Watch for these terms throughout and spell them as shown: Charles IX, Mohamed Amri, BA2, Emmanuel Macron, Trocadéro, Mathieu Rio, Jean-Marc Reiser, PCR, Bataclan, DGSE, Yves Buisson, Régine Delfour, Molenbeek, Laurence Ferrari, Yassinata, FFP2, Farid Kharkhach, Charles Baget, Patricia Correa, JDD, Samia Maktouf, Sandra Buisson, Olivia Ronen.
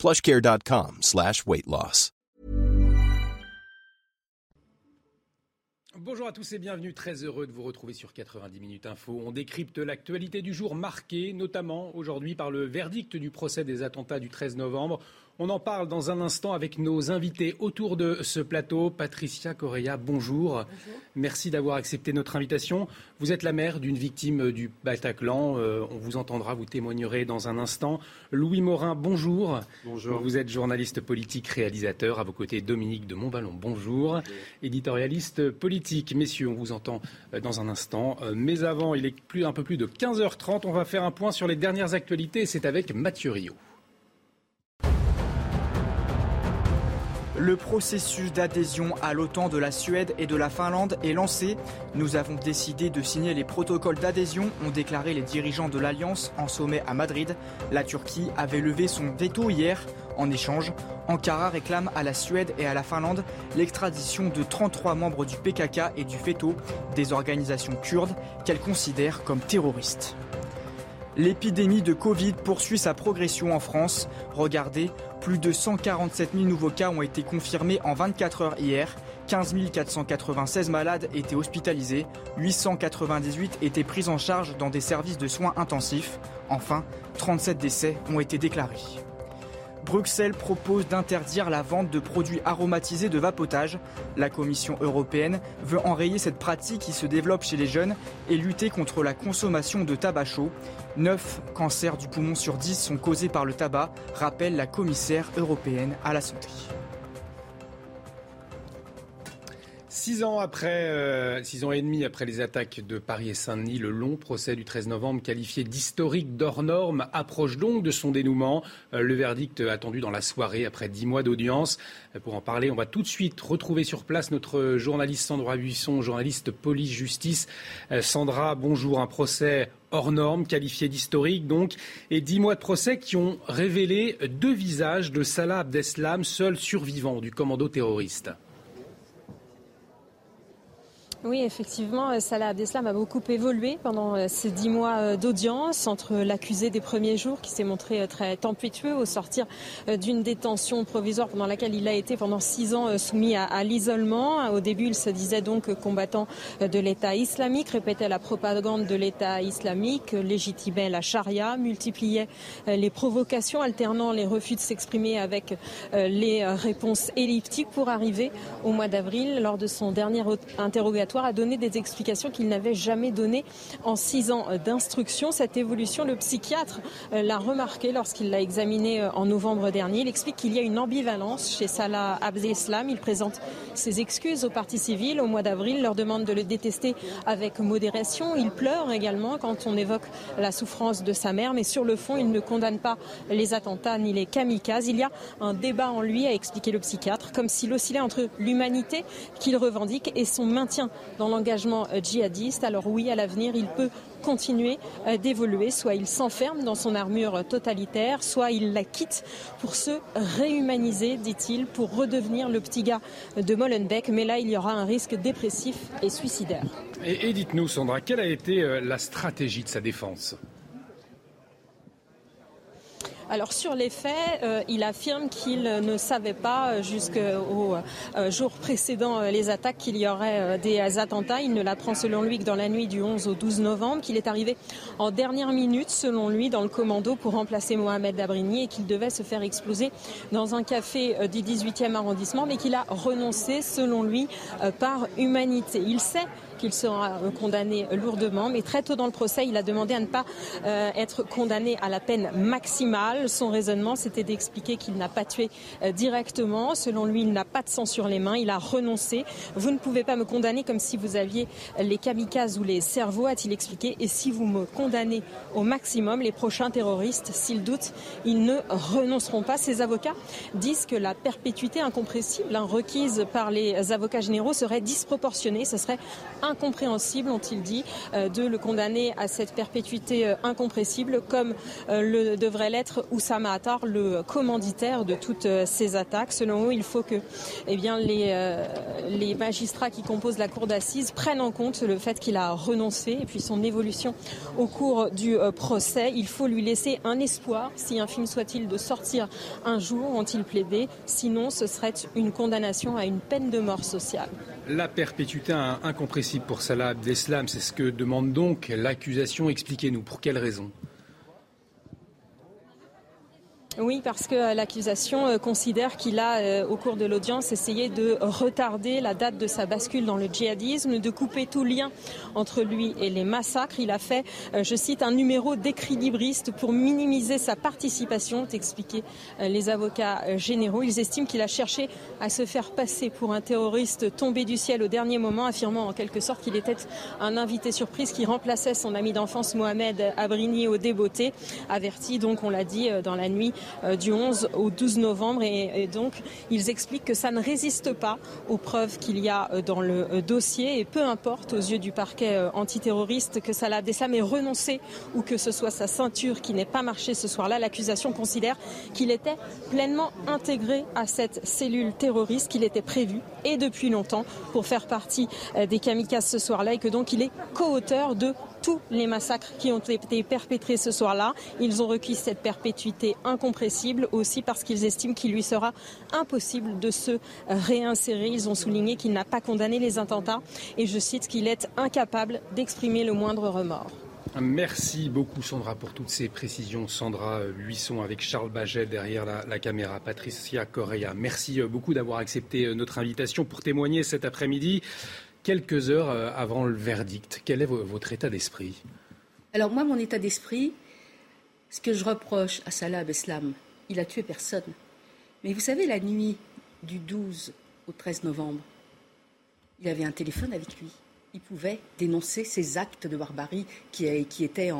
PlushCare.com/weight loss. Bonjour à tous et bienvenue, très heureux de vous retrouver sur 90 Minutes Info. On décrypte l'actualité du jour marquée, notamment aujourd'hui par le verdict du procès des attentats du 13 novembre. On en parle dans un instant avec nos invités autour de ce plateau. Patricia Correa, bonjour. Bonjour. Merci d'avoir accepté notre invitation. Vous êtes la mère d'une victime du Bataclan. On vous entendra, vous témoignerez dans un instant. Louis Morin, bonjour. Bonjour. Vous êtes journaliste politique, réalisateur. À vos côtés, Dominique de Montvallon, bonjour. Bonjour. Éditorialiste politique. Messieurs, on vous entend dans un instant. Mais avant, il est un peu plus de 15h30. On va faire un point sur les dernières actualités. C'est avec Mathieu Rio. Le processus d'adhésion à l'OTAN de la Suède et de la Finlande est lancé. Nous avons décidé de signer les protocoles d'adhésion, ont déclaré les dirigeants de l'Alliance en sommet à Madrid. La Turquie avait levé son veto hier. En échange, Ankara réclame à la Suède et à la Finlande l'extradition de 33 membres du PKK et du FETO, des organisations kurdes qu'elle considère comme terroristes. L'épidémie de Covid poursuit sa progression en France. Regardez, plus de 147 000 nouveaux cas ont été confirmés en 24 heures hier. 15 496 malades étaient hospitalisés. 898 étaient pris en charge dans des services de soins intensifs. Enfin, 37 décès ont été déclarés. Bruxelles propose d'interdire la vente de produits aromatisés de vapotage. La Commission européenne veut enrayer cette pratique qui se développe chez les jeunes et lutter contre la consommation de tabac chaud. 9 cancers du poumon sur 10 sont causés par le tabac, rappelle la commissaire européenne à la santé. 6 ans et demi après les attaques de Paris et Saint-Denis, le long procès du 13 novembre, qualifié d'historique d'hors norme, approche donc de son dénouement. Le verdict attendu dans la soirée après 10 mois d'audience. Pour en parler, on va tout de suite retrouver sur place notre journaliste Sandra Buisson, journaliste police-justice. Sandra, bonjour. Un procès hors norme, qualifié d'historique donc, et 10 mois de procès qui ont révélé 2 visages de Salah Abdeslam, seul survivant du commando terroriste. Oui, effectivement, Salah Abdeslam a beaucoup évolué pendant ces 10 mois d'audience, entre l'accusé des premiers jours qui s'est montré très tempétueux au sortir d'une détention provisoire pendant laquelle il a été pendant 6 ans soumis à l'isolement. Au début, il se disait donc combattant de l'État islamique, répétait la propagande de l'État islamique, légitimait la charia, multipliait les provocations, alternant les refus de s'exprimer avec les réponses elliptiques pour arriver au mois d'avril, lors de son dernier interrogatoire, a donné des explications qu'il n'avait jamais données en 6 ans d'instruction. Cette évolution, le psychiatre l'a remarqué lorsqu'il l'a examiné en novembre dernier. Il explique qu'il y a une ambivalence chez Salah Abdeslam. Il présente ses excuses au parti civil au mois d'avril, leur demande de le détester avec modération. Il pleure également quand on évoque la souffrance de sa mère, mais sur le fond, il ne condamne pas les attentats ni les kamikazes. Il y a un débat en lui, a expliqué le psychiatre, comme s'il oscillait entre l'humanité qu'il revendique et son maintien dans l'engagement djihadiste. Alors oui, à l'avenir, il peut continuer d'évoluer. Soit il s'enferme dans son armure totalitaire, soit il la quitte pour se réhumaniser, dit-il, pour redevenir le petit gars de Molenbeek. Mais là, il y aura un risque dépressif et suicidaire. Et dites-nous, Sandra, quelle a été la stratégie de sa défense ? Alors sur les faits, il affirme qu'il ne savait pas jusqu'au jour précédent les attaques qu'il y aurait des attentats. Il ne l'apprend selon lui que dans la nuit du 11 au 12 novembre, qu'il est arrivé en dernière minute selon lui dans le commando pour remplacer Mohamed Abrini et qu'il devait se faire exploser dans un café du 18e arrondissement, mais qu'il a renoncé selon lui par humanité. Il sait qu'il sera condamné lourdement. Mais très tôt dans le procès, il a demandé à ne pas être condamné à la peine maximale. Son raisonnement, c'était d'expliquer qu'il n'a pas tué directement. Selon lui, il n'a pas de sang sur les mains. Il a renoncé. Vous ne pouvez pas me condamner comme si vous aviez les kamikazes ou les cerveaux, a-t-il expliqué. Et si vous me condamnez au maximum, les prochains terroristes, s'ils doutent, ils ne renonceront pas. Ses avocats disent que la perpétuité incompressible requise par les avocats généraux serait disproportionnée. Ce serait incompréhensible, ont-ils dit, de le condamner à cette perpétuité incompressible comme le devrait l'être Oussama Attar, le commanditaire de toutes ces attaques. Selon eux, il faut que les magistrats qui composent la cour d'assises prennent en compte le fait qu'il a renoncé et puis son évolution au cours du procès. Il faut lui laisser un espoir, si infime soit-il, de sortir un jour, ont-ils plaidé. Sinon, ce serait une condamnation à une peine de mort sociale. La perpétuité incompressible pour Salah Abdeslam, c'est ce que demande donc l'accusation. Expliquez-nous, pour quelles raisons ? Oui, parce que l'accusation considère qu'il a, au cours de l'audience, essayé de retarder la date de sa bascule dans le djihadisme, de couper tout lien entre lui et les massacres. Il a fait, je cite, un numéro d'équilibriste pour minimiser sa participation, expliquaient les avocats généraux. Ils estiment qu'il a cherché à se faire passer pour un terroriste tombé du ciel au dernier moment, affirmant en quelque sorte qu'il était un invité surprise qui remplaçait son ami d'enfance Mohamed Abrini au débeauté, averti donc, on l'a dit, dans la nuit du 11 au 12 novembre et donc ils expliquent que ça ne résiste pas aux preuves qu'il y a dans le dossier et peu importe aux yeux du parquet antiterroriste que Salah Abdeslam ait renoncé ou que ce soit sa ceinture qui n'ait pas marché ce soir-là, l'accusation considère qu'il était pleinement intégré à cette cellule terroriste, qu'il était prévu et depuis longtemps pour faire partie des kamikazes ce soir-là et que donc il est co-auteur de tous les massacres qui ont été perpétrés ce soir-là. Ils ont requis cette perpétuité incompressible aussi parce qu'ils estiment qu'il lui sera impossible de se réinsérer. Ils ont souligné qu'il n'a pas condamné les attentats et je cite qu'il est incapable d'exprimer le moindre remords. Merci beaucoup Sandra pour toutes ces précisions. Sandra Buisson avec Charles Baget derrière la caméra, Patricia Correa. Merci beaucoup d'avoir accepté notre invitation pour témoigner cet après-midi. Quelques heures avant le verdict, quel est votre état d'esprit ? Alors moi, mon état d'esprit, ce que je reproche à Salah Abdeslam, il a tué personne. Mais vous savez, la nuit du 12 au 13 novembre, il avait un téléphone avec lui. Il pouvait dénoncer ces actes de barbarie qui étaient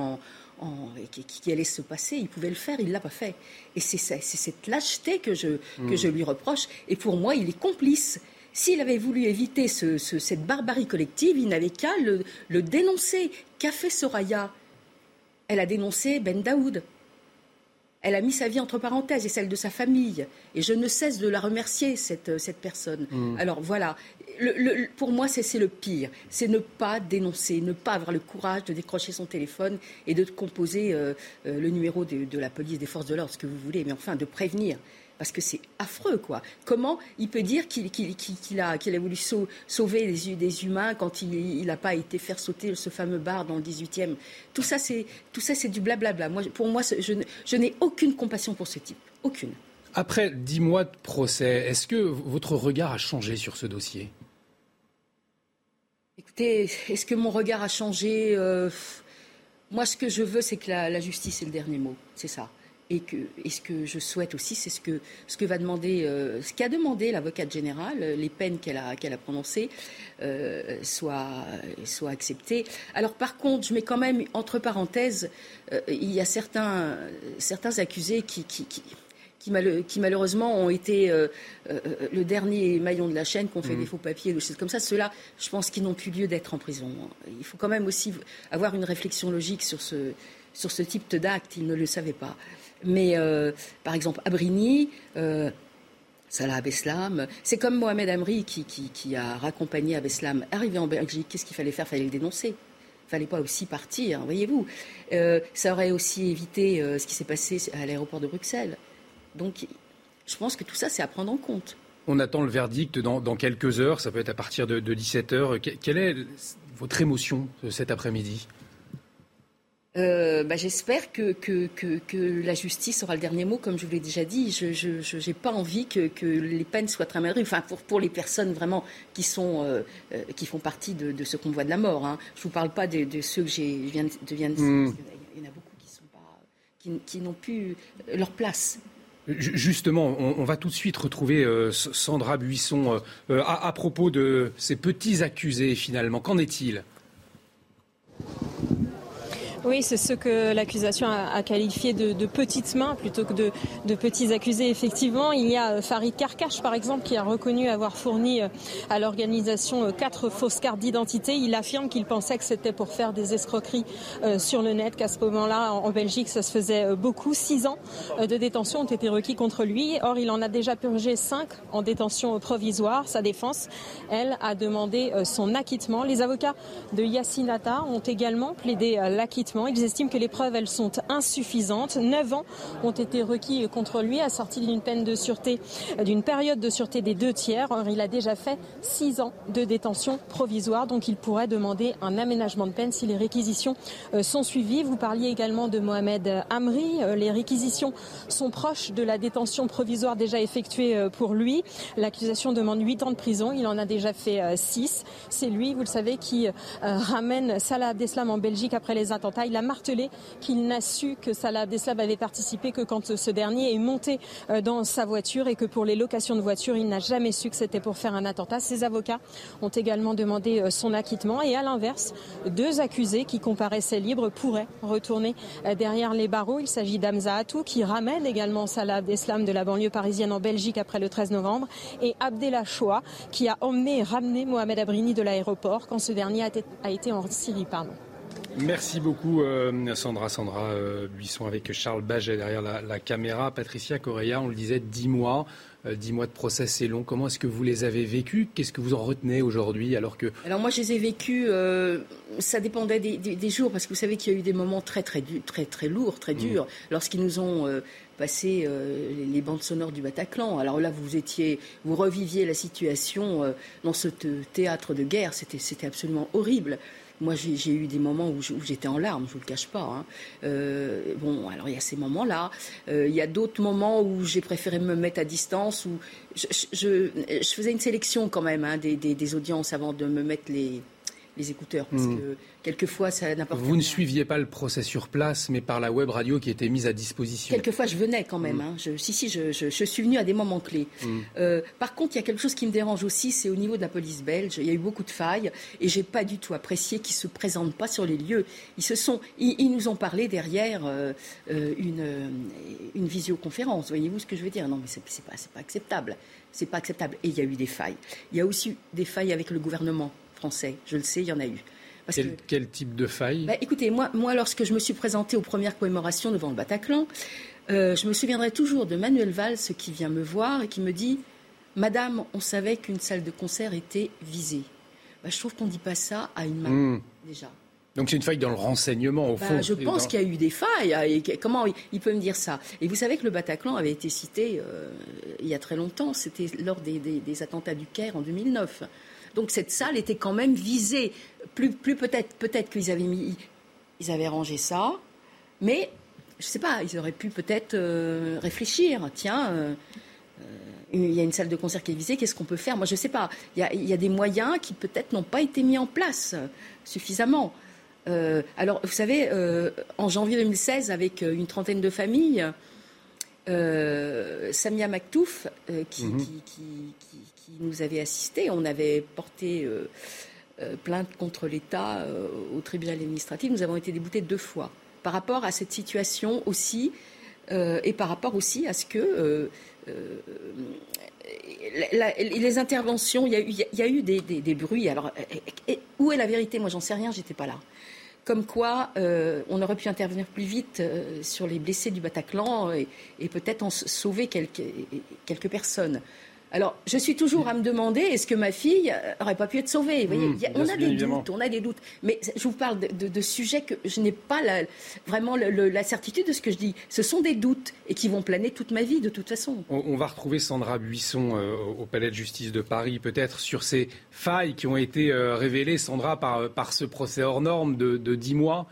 qui allait se passer, il pouvait le faire, il ne l'a pas fait. Et c'est cette lâcheté que je lui reproche. Et pour moi, il est complice. S'il avait voulu éviter cette barbarie collective, il n'avait qu'à le dénoncer. Qu'a fait Soraya ? Elle a dénoncé Ben Daoud. Elle a mis sa vie entre parenthèses et celle de sa famille. Et je ne cesse de la remercier, cette personne. Alors voilà, pour moi, c'est le pire. C'est ne pas dénoncer, ne pas avoir le courage de décrocher son téléphone et de composer le numéro de la police, des forces de l'ordre, ce que vous voulez, mais enfin de prévenir. Parce que c'est affreux, quoi. Comment il peut dire qu'il a voulu sauver des humains quand il n'a pas été faire sauter ce fameux bar dans le 18e ? Tout ça, c'est du blablabla. Pour moi, je n'ai aucune compassion pour ce type. Aucune. Après 10 mois de procès, est-ce que votre regard a changé sur ce dossier ? Écoutez, est-ce que mon regard a changé ? Moi, ce que je veux, c'est que la justice ait le dernier mot. C'est ça. Et ce que je souhaite aussi, c'est ce que va demander, ce qu'a demandé l'avocate générale, les peines qu'elle a prononcées soient acceptées. Alors par contre, je mets quand même entre parenthèses, il y a certains accusés qui malheureusement ont été le dernier maillon de la chaîne, qui ont fait des faux papiers, des choses comme ça. Ceux-là, je pense qu'ils n'ont plus lieu d'être en prison. Il faut quand même aussi avoir une réflexion logique sur ce type d'acte. Ils ne le savaient pas. Mais par exemple, Abrini, Salah Abdeslam, c'est comme Mohamed Amri qui a raccompagné Abdeslam. Arrivé en Belgique, qu'est-ce qu'il fallait faire ? Il fallait le dénoncer. Il ne fallait pas aussi partir, voyez-vous. Ça aurait aussi évité ce qui s'est passé à l'aéroport de Bruxelles. Donc, je pense que tout ça, c'est à prendre en compte. On attend le verdict dans quelques heures. Ça peut être à partir de 17h. Quelle est votre émotion cet après-midi ? J'espère que la justice aura le dernier mot, comme je vous l'ai déjà dit. Je n'ai pas envie que les peines soient amoindries. Enfin, pour les personnes vraiment qui font partie de ce convoi de la mort. Hein. Je ne vous parle pas de ceux que je viens de Il y en a beaucoup qui n'ont plus leur place. Justement, on va tout de suite retrouver Sandra Buisson à propos de ces petits accusés, finalement. Qu'en est-il ? Oui, c'est ce que l'accusation a qualifié de petites mains plutôt que de petits accusés. Effectivement, il y a Farid Kharkhach, par exemple, qui a reconnu avoir fourni à l'organisation 4 fausses cartes d'identité. Il affirme qu'il pensait que c'était pour faire des escroqueries sur le net, qu'à ce moment-là, en Belgique, ça se faisait beaucoup. 6 ans de détention ont été requis contre lui. Or, il en a déjà purgé 5 en détention provisoire. Sa défense, elle, a demandé son acquittement. Les avocats de Yassinata ont également plaidé l'acquittement. Ils estiment que les preuves, elles sont insuffisantes. 9 ans ont été requis contre lui, assortis d'une peine de sûreté, d'une période de sûreté des 2 tiers. Or, il a déjà fait 6 ans de détention provisoire, donc il pourrait demander un aménagement de peine si les réquisitions sont suivies. Vous parliez également de Mohamed Amri. Les réquisitions sont proches de la détention provisoire déjà effectuée pour lui. L'accusation demande 8 ans de prison. Il en a déjà fait 6. C'est lui, vous le savez, qui ramène Salah Abdeslam en Belgique après les attentats. Il a martelé qu'il n'a su que Salah Abdeslam avait participé que quand ce dernier est monté dans sa voiture et que pour les locations de voitures, il n'a jamais su que c'était pour faire un attentat. Ses avocats ont également demandé son acquittement et à l'inverse, 2 accusés qui comparaissaient libres pourraient retourner derrière les barreaux. Il s'agit d'Hamza Attou qui ramène également Salah Abdeslam de la banlieue parisienne en Belgique après le 13 novembre et Abdellah Shoua qui a emmené et ramené Mohamed Abrini de l'aéroport quand ce dernier a été en Syrie. Merci beaucoup Sandra Buisson avec Charles Baget derrière la caméra. Patricia Correa, on le disait, 10 mois, 10 mois de procès, c'est long. Comment est-ce que vous les avez vécus ? Qu'est-ce que vous en retenez aujourd'hui alors que... Alors moi je les ai vécus, ça dépendait des jours parce que vous savez qu'il y a eu des moments très lourds, très durs lorsqu'ils nous ont... passer les bandes sonores du Bataclan. Alors là, vous reviviez la situation dans ce théâtre de guerre. C'était absolument horrible. Moi, j'ai eu des moments où j'étais en larmes, je ne vous le cache pas. Hein. Alors il y a ces moments-là. Il y a d'autres moments où j'ai préféré me mettre à distance, où je faisais une sélection quand même hein, des audiences avant de me mettre les écouteurs, parce que quelquefois ça n'apporte rien. Vous ne suiviez pas le procès sur place, mais par la web radio qui était mise à disposition. Quelquefois je venais quand même, hein. Je suis venue à des moments clés. Par contre, il y a quelque chose qui me dérange aussi, c'est au niveau de la police belge, il y a eu beaucoup de failles, et j'ai pas du tout apprécié qu'ils se présentent pas sur les lieux. Ils nous ont parlé derrière une visioconférence, voyez-vous ce que je veux dire ? Non mais c'est pas acceptable, c'est pas acceptable. Et il y a eu des failles. Il y a aussi eu des failles avec le gouvernement français. Je le sais, il y en a eu. Quel type de faille ? Écoutez, moi, lorsque je me suis présentée aux premières commémorations devant le Bataclan, je me souviendrai toujours de Manuel Valls qui vient me voir et qui me dit « Madame, on savait qu'une salle de concert était visée. » Je trouve qu'on ne dit pas ça à une madame, déjà. Donc c'est une faille dans le renseignement, au fond. Je pense qu'il y a eu des failles. Comment il peut me dire ça ? Et vous savez que le Bataclan avait été cité il y a très longtemps. C'était lors des attentats du Caire en 2009. Donc cette salle était quand même visée. Plus peut-être qu'ils avaient ils avaient rangé ça, mais je ne sais pas, ils auraient pu peut-être réfléchir. Tiens, il y a une salle de concert qui est visée, qu'est-ce qu'on peut faire ? Moi, je ne sais pas. Il y a des moyens qui peut-être n'ont pas été mis en place suffisamment. Alors, vous savez, en janvier 2016, avec une 30aine de familles, Samia Maktouf, qui nous avait assisté, on avait porté plainte contre l'État au tribunal administratif. Nous avons été déboutés 2 fois par rapport à cette situation aussi et par rapport aussi à ce que les interventions, il y a eu des bruits. Alors, où est la vérité ? Moi, j'en sais rien, j'étais pas là. Comme quoi, on aurait pu intervenir plus vite sur les blessés du Bataclan et peut-être en sauver quelques personnes. Alors, je suis toujours à me demander, est-ce que ma fille n'aurait pas pu être sauvée ? Vous voyez, on a des doutes. Mais je vous parle de sujets que je n'ai pas vraiment la certitude de ce que je dis. Ce sont des doutes et qui vont planer toute ma vie, de toute façon. On va retrouver Sandra Buisson au Palais de justice de Paris, peut-être, sur ces failles qui ont été révélées, Sandra, par ce procès hors norme de 10 mois.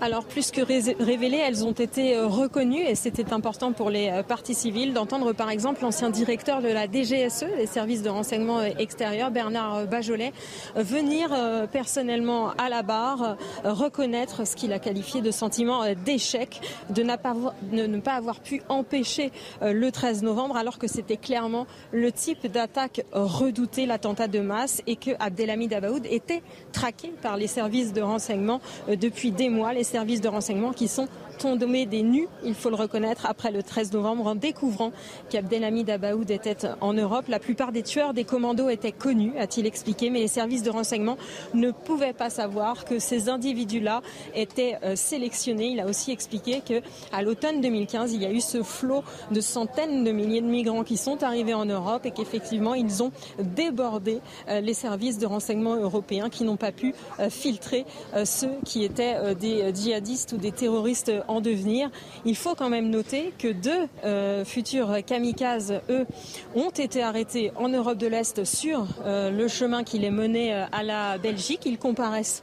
Alors, plus que révélées, elles ont été reconnues et c'était important pour les parties civiles d'entendre par exemple l'ancien directeur de la DGSE, les services de renseignement extérieur, Bernard Bajolet, venir personnellement à la barre reconnaître ce qu'il a qualifié de sentiment d'échec, de ne pas avoir pu empêcher le 13 novembre alors que c'était clairement le type d'attaque redoutée, l'attentat de masse, et que Abdelhamid Abaoud était traqué par les services de renseignement depuis des mois, les services de renseignement qui sont tombés des nues, il faut le reconnaître, après le 13 novembre en découvrant qu'Abdelhamid Abaoud était en Europe. La plupart des tueurs des commandos étaient connus, a-t-il expliqué, mais les services de renseignement ne pouvaient pas savoir que ces individus-là étaient sélectionnés. Il a aussi expliqué qu'à l'automne 2015, il y a eu ce flot de centaines de milliers de migrants qui sont arrivés en Europe et qu'effectivement, ils ont débordé les services de renseignement européens qui n'ont pas pu filtrer ceux qui étaient des djihadistes ou des terroristes en devenir. Il faut quand même noter que deux futurs kamikazes, eux, ont été arrêtés en Europe de l'Est sur le chemin qui les menait à la Belgique. Ils comparaissent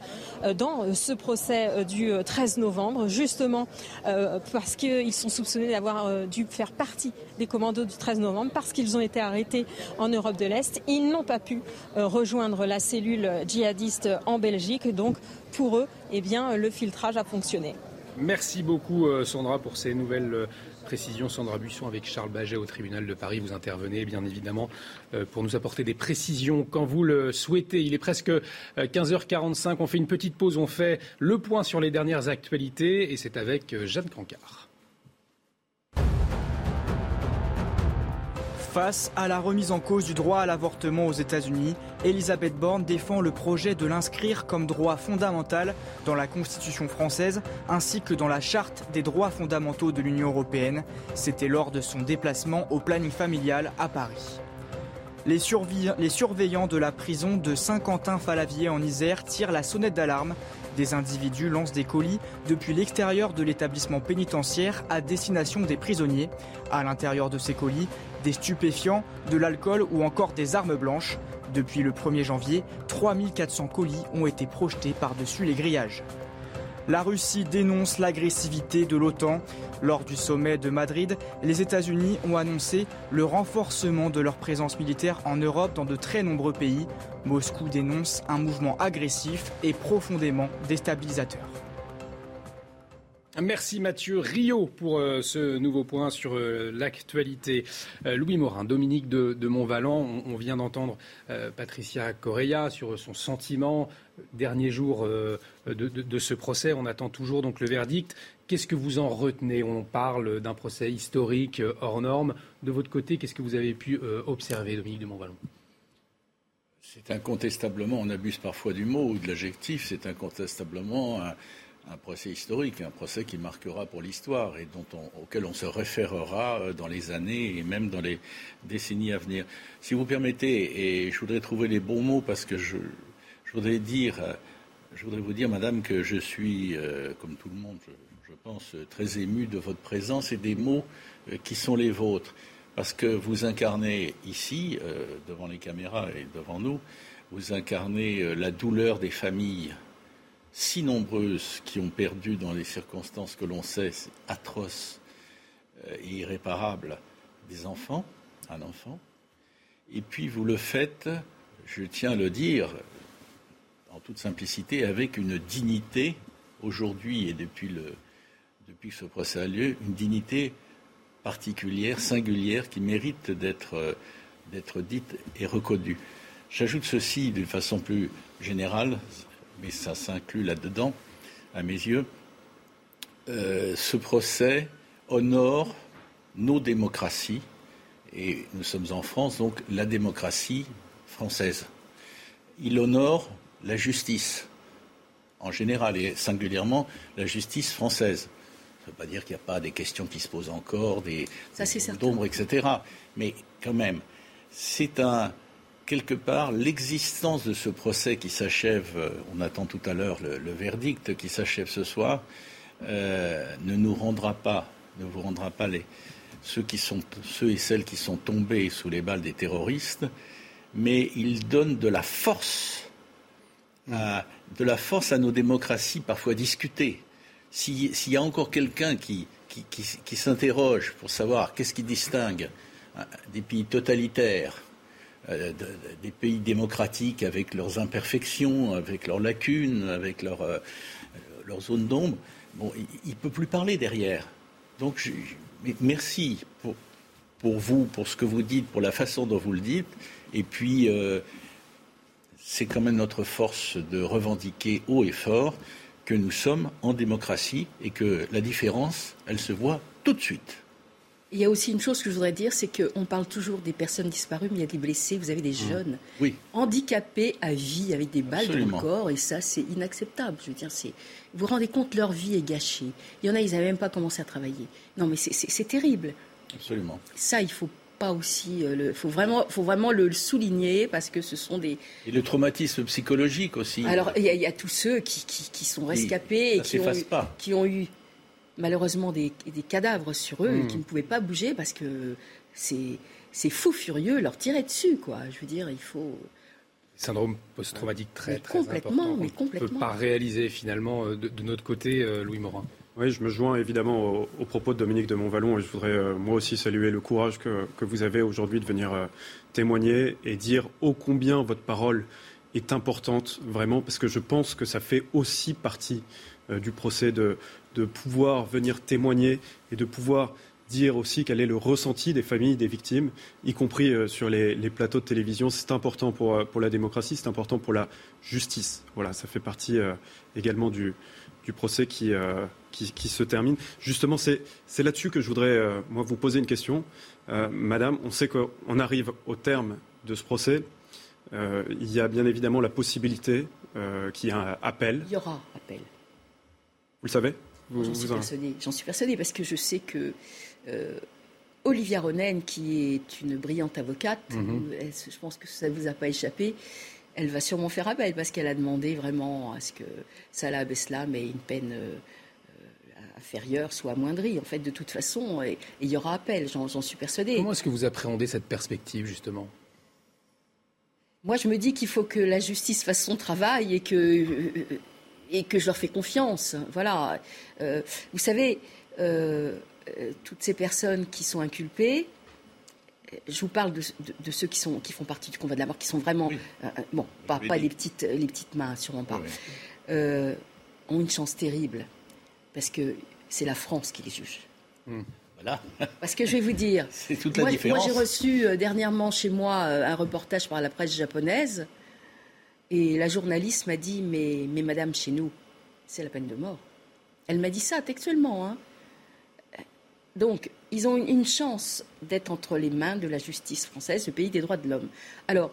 dans ce procès du 13 novembre, justement parce qu'ils sont soupçonnés d'avoir dû faire partie des commandos du 13 novembre, parce qu'ils ont été arrêtés en Europe de l'Est. Ils n'ont pas pu rejoindre la cellule djihadiste en Belgique. Donc, pour eux, eh bien, le filtrage a fonctionné. Merci beaucoup Sandra pour ces nouvelles précisions. Sandra Buisson avec Charles Baget au tribunal de Paris. Vous intervenez bien évidemment pour nous apporter des précisions quand vous le souhaitez. Il est presque 15h45. On fait une petite pause. On fait le point sur les dernières actualités et c'est avec Jeanne Cancard. Face à la remise en cause du droit à l'avortement aux États-Unis, Elisabeth Borne défend le projet de l'inscrire comme droit fondamental dans la Constitution française ainsi que dans la Charte des droits fondamentaux de l'Union européenne. C'était lors de son déplacement au planning familial à Paris. Les surveillants de la prison de Saint-Quentin-Fallavier en Isère tirent la sonnette d'alarme. Des individus lancent des colis depuis l'extérieur de l'établissement pénitentiaire à destination des prisonniers. À l'intérieur de ces colis, des stupéfiants, de l'alcool ou encore des armes blanches. Depuis le 1er janvier, 3400 colis ont été projetés par-dessus les grillages. La Russie dénonce l'agressivité de l'OTAN. Lors du sommet de Madrid, les États-Unis ont annoncé le renforcement de leur présence militaire en Europe dans de très nombreux pays. Moscou dénonce un mouvement agressif et profondément déstabilisateur. Merci Mathieu Rio pour ce nouveau point sur l'actualité. Louis Morin, Dominique de Montvallon, on vient d'entendre Patricia Correa sur son sentiment. Dernier jour de ce procès, on attend toujours donc le verdict. Qu'est-ce que vous en retenez ? On parle d'un procès historique hors norme. De votre côté, qu'est-ce que vous avez pu observer, Dominique de Montvallon ? C'est incontestablement, on abuse parfois du mot ou de l'adjectif, c'est incontestablement un procès historique, un procès qui marquera pour l'histoire et auquel on se référera dans les années et même dans les décennies à venir. Si vous permettez, et je voudrais trouver les bons mots parce que je voudrais vous dire, madame, que je suis, comme tout le monde, je pense, très ému de votre présence et des mots qui sont les vôtres. Parce que vous incarnez ici, devant les caméras et devant nous, vous incarnez la douleur des familles si nombreuses qui ont perdu dans les circonstances que l'on sait atroces et irréparables des enfants, un enfant. Et puis vous le faites, je tiens à le dire, en toute simplicité, avec une dignité, aujourd'hui et depuis que ce procès a lieu, une dignité particulière, singulière, qui mérite d'être dite et reconnue. J'ajoute ceci d'une façon plus générale, mais ça s'inclut là-dedans, à mes yeux, ce procès honore nos démocraties, et nous sommes en France, donc la démocratie française. Il honore la justice, en général, et singulièrement la justice française. Ça ne veut pas dire qu'il n'y a pas des questions qui se posent encore, des d'ombres, etc. Mais quand même, c'est quelque part, l'existence de ce procès qui s'achève, on attend tout à l'heure le verdict qui s'achève ce soir, ne vous rendra pas ceux et celles qui sont tombés sous les balles des terroristes, mais il donne de la force à nos démocraties parfois discutées. s'il y a encore quelqu'un qui s'interroge pour savoir qu'est-ce qui distingue des pays totalitaires, des pays démocratiques avec leurs imperfections, avec leurs lacunes, avec leurs zones d'ombre, bon, il ne peut plus parler derrière. Donc merci pour vous, pour ce que vous dites, pour la façon dont vous le dites. Et puis, c'est quand même notre force de revendiquer haut et fort que nous sommes en démocratie et que la différence, elle se voit tout de suite. Il y a aussi une chose que je voudrais dire, c'est qu'on parle toujours des personnes disparues, mais il y a des blessés, vous avez des jeunes handicapés à vie avec des balles dans le corps, et ça, c'est inacceptable. Je veux dire, vous vous rendez compte, leur vie est gâchée. Il y en a, ils n'avaient même pas commencé à travailler. Non, mais c'est terrible. Absolument. Ça, il faut pas aussi. Faut vraiment le souligner parce que ce sont des. Et le traumatisme psychologique aussi. Alors, il y a tous ceux qui sont rescapés et qui ont eu malheureusement des cadavres sur eux et qui ne pouvaient pas bouger parce que c'est fou furieux leur tirer dessus, quoi. Je veux dire, il faut. Syndrome post-traumatique très important. On ne peut pas réaliser finalement de notre côté, Louis Morin. Oui, je me joins évidemment aux propos de Dominique de Montvallon et je voudrais moi aussi saluer le courage que vous avez aujourd'hui de venir témoigner et dire ô combien votre parole est importante vraiment, parce que je pense que ça fait aussi partie du procès de pouvoir venir témoigner et de pouvoir dire aussi quel est le ressenti des familles des victimes, y compris sur les plateaux de télévision. C'est important pour la démocratie, c'est important pour la justice. Voilà, ça fait partie également du procès qui se termine. Justement, c'est là-dessus que je voudrais moi vous poser une question. Madame, on sait qu'on arrive au terme de ce procès. Il y a bien évidemment la possibilité qu'il y ait un appel. Il y aura appel. Vous le savez ? J'en suis persuadée parce que je sais que Olivia Ronen, qui est une brillante avocate, je pense que ça ne vous a pas échappé, elle va sûrement faire appel parce qu'elle a demandé vraiment à ce que Salah Abdeslam ait une peine inférieure soit amoindrie. En fait, de toute façon, et il y aura appel, j'en suis persuadée. Comment est-ce que vous appréhendez cette perspective, justement ? Moi, je me dis qu'il faut que la justice fasse son travail et que je leur fais confiance. Voilà. Vous savez, toutes ces personnes qui sont inculpées, je vous parle de ceux qui font partie du combat de la mort, qui sont vraiment... bon, pas les petites mains, sûrement pas. Oui. Ont une chance terrible, parce que c'est la France qui les juge. Voilà. Parce que je vais vous dire... c'est toute la différence. Moi, j'ai reçu dernièrement chez moi un reportage par la presse japonaise, et la journaliste m'a dit, mais madame, chez nous, c'est la peine de mort. Elle m'a dit ça textuellement, hein. Donc, ils ont une chance d'être entre les mains de la justice française, le pays des droits de l'homme. Alors,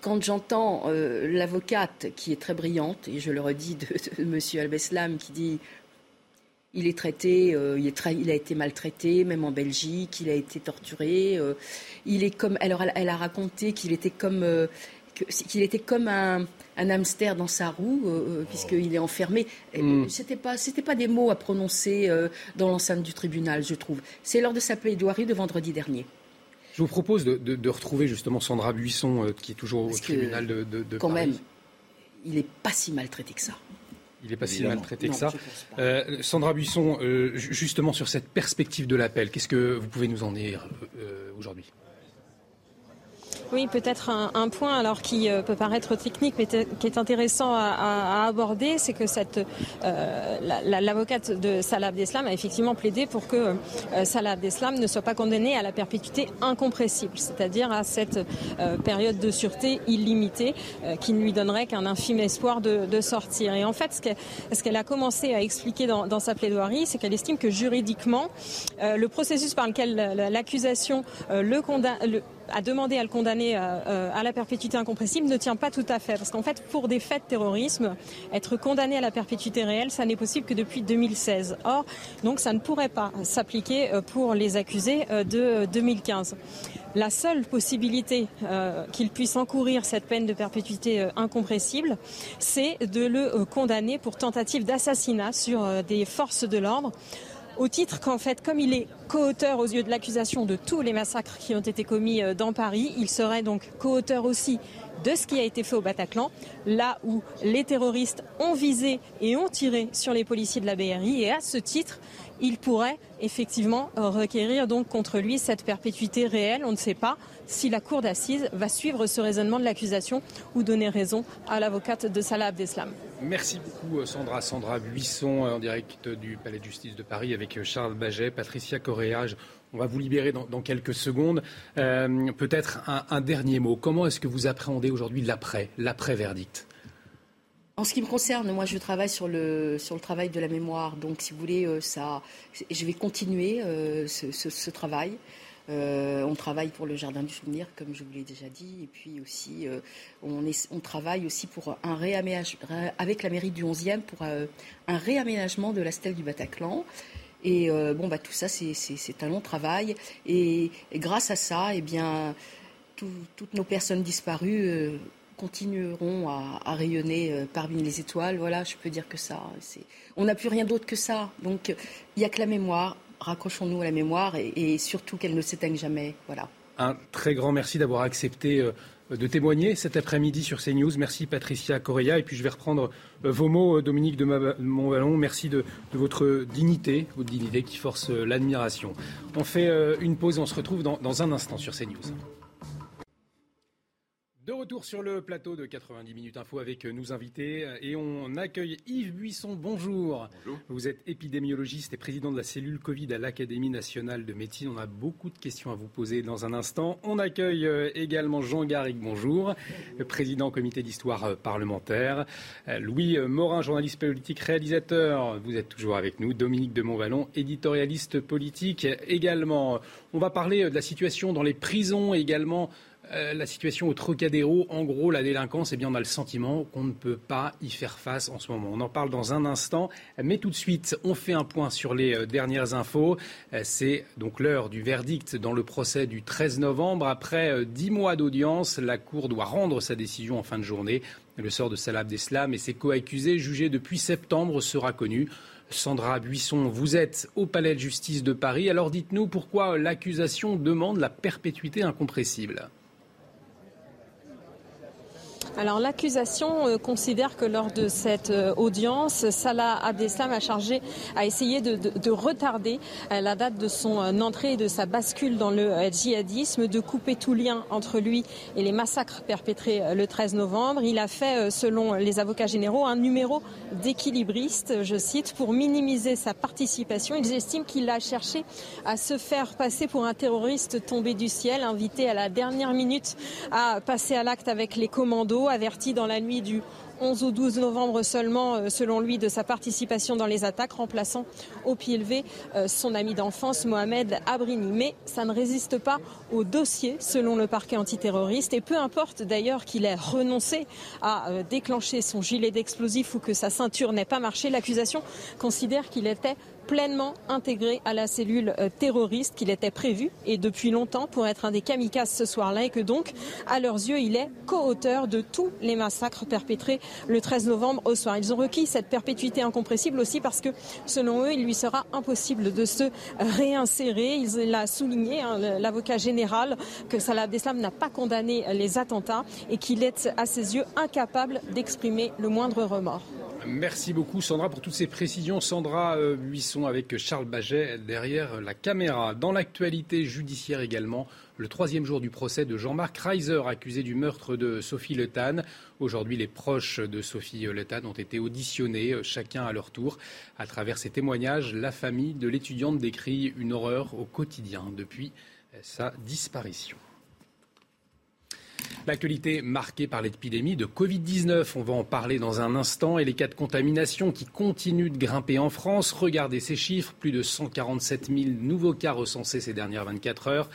quand j'entends l'avocate, qui est très brillante, et je le redis, de M. Abdeslam, qui dit « il est traité, il a été maltraité, même en Belgique, il a été torturé. Il est comme, alors, elle a raconté qu'il était comme un hamster dans sa roue, puisqu'il est enfermé. C'était pas des mots à prononcer dans l'enceinte du tribunal, je trouve. C'est lors de sa plaidoirie de vendredi dernier. Je vous propose de retrouver justement Sandra Buisson, qui est toujours au tribunal de quand Paris. Quand même, il n'est pas si maltraité que ça. Il n'est pas évidemment si maltraité que ça. Sandra Buisson, justement sur cette perspective de l'appel, qu'est-ce que vous pouvez nous en dire aujourd'hui ? Oui, peut-être un point alors qui peut paraître technique, mais qui est intéressant à aborder, c'est que l'avocate de Salah Abdeslam a effectivement plaidé pour que Salah Abdeslam ne soit pas condamné à la perpétuité incompressible, c'est-à-dire à cette période de sûreté illimitée qui ne lui donnerait qu'un infime espoir de sortir. Et en fait, ce qu'elle a commencé à expliquer dans sa plaidoirie, c'est qu'elle estime que juridiquement, le processus par lequel l'accusation a demandé à le condamner à la perpétuité incompressible ne tient pas tout à fait. Parce qu'en fait, pour des faits de terrorisme, être condamné à la perpétuité réelle, ça n'est possible que depuis 2016. Or, donc, ça ne pourrait pas s'appliquer pour les accusés de 2015. La seule possibilité qu'il puisse encourir cette peine de perpétuité incompressible, c'est de le condamner pour tentative d'assassinat sur des forces de l'ordre. au titre qu'en fait, comme il est co-auteur aux yeux de l'accusation de tous les massacres qui ont été commis dans Paris, il serait donc co-auteur aussi de ce qui a été fait au Bataclan, là où les terroristes ont visé et ont tiré sur les policiers de la BRI. Et à ce titre, il pourrait effectivement requérir donc contre lui cette perpétuité réelle. On ne sait pas si la cour d'assises va suivre ce raisonnement de l'accusation ou donner raison à l'avocate de Salah Abdeslam. Merci beaucoup Sandra. Sandra Buisson en direct du Palais de Justice de Paris avec Charles Baget, Patricia Correa. On va vous libérer dans quelques secondes. Peut-être un dernier mot. Comment est-ce que vous appréhendez aujourd'hui l'après-verdict ? En ce qui me concerne, moi je travaille sur le travail de la mémoire. Donc si vous voulez, je vais continuer ce travail. On travaille pour le Jardin du Souvenir, comme je vous l'ai déjà dit. Et puis aussi, on travaille aussi pour un réaménagement, avec la mairie du 11e, pour un réaménagement de la stèle du Bataclan. Et tout ça, c'est un long travail. Et grâce à ça, toutes nos personnes disparues continueront à rayonner parmi les étoiles. Voilà, je peux dire que ça. On n'a plus rien d'autre que ça. Donc, il n'y a que la mémoire. Raccrochons-nous à la mémoire et surtout qu'elle ne s'éteigne jamais. Voilà. Un très grand merci d'avoir accepté de témoigner cet après-midi sur CNews. Merci Patricia Correa. Et puis je vais reprendre vos mots, Dominique de Montvallon. Merci de votre dignité qui force l'admiration. On fait une pause et on se retrouve dans un instant sur CNews. De retour sur le plateau de 90 Minutes Info avec nos invités et on accueille Yves Buisson. Bonjour. Bonjour. Vous êtes épidémiologiste et président de la cellule Covid à l'Académie nationale de médecine. On a beaucoup de questions à vous poser dans un instant. On accueille également Jean Garrigues. Bonjour. Bonjour. Président comité d'histoire parlementaire. Louis Morin, journaliste politique, réalisateur. Vous êtes toujours avec nous. Dominique de Montvallon, éditorialiste politique également. On va parler de la situation dans les prisons également. La situation au Trocadéro, en gros, la délinquance, on a le sentiment qu'on ne peut pas y faire face en ce moment. On en parle dans un instant, mais tout de suite, on fait un point sur les dernières infos. C'est donc l'heure du verdict dans le procès du 13 novembre. Après 10 mois d'audience, la Cour doit rendre sa décision en fin de journée. Le sort de Salah Abdeslam et ses co-accusés, jugés depuis septembre, sera connu. Sandra Buisson, vous êtes au Palais de Justice de Paris. Alors dites-nous pourquoi l'accusation demande la perpétuité incompressible. Alors l'accusation considère que lors de cette audience, Salah Abdeslam a essayé de retarder la date de son entrée et de sa bascule dans le djihadisme, de couper tout lien entre lui et les massacres perpétrés le 13 novembre. Il a fait, selon les avocats généraux, un numéro d'équilibriste, je cite, pour minimiser sa participation. Ils estiment qu'il a cherché à se faire passer pour un terroriste tombé du ciel, invité à la dernière minute à passer à l'acte avec les commandos. Averti dans la nuit du 11 au 12 novembre seulement, selon lui, de sa participation dans les attaques, remplaçant au pied levé son ami d'enfance Mohamed Abrini. Mais ça ne résiste pas au dossier, selon le parquet antiterroriste. Et peu importe d'ailleurs qu'il ait renoncé à déclencher son gilet d'explosif ou que sa ceinture n'ait pas marché, l'accusation considère qu'il était pleinement intégré à la cellule terroriste, qu'il était prévu et depuis longtemps pour être un des kamikazes ce soir-là et que donc, à leurs yeux, il est co-auteur de tous les massacres perpétrés le 13 novembre au soir. Ils ont requis cette perpétuité incompressible aussi parce que, selon eux, il lui sera impossible de se réinsérer. Il a souligné, l'avocat général, que Salah Abdeslam n'a pas condamné les attentats et qu'il est, à ses yeux, incapable d'exprimer le moindre remords. Merci beaucoup Sandra pour toutes ces précisions. Sandra Buisson avec Charles Baget derrière la caméra. Dans l'actualité judiciaire également, le 3e jour du procès de Jean-Marc Reiser, accusé du meurtre de Sophie Le Tann. Aujourd'hui, les proches de Sophie Le Tann ont été auditionnés, chacun à leur tour. À travers ces témoignages, la famille de l'étudiante décrit une horreur au quotidien depuis sa disparition. L'actualité marquée par l'épidémie de Covid-19, on va en parler dans un instant, et les cas de contamination qui continuent de grimper en France. Regardez ces chiffres, plus de 147 000 nouveaux cas recensés ces dernières 24 heures,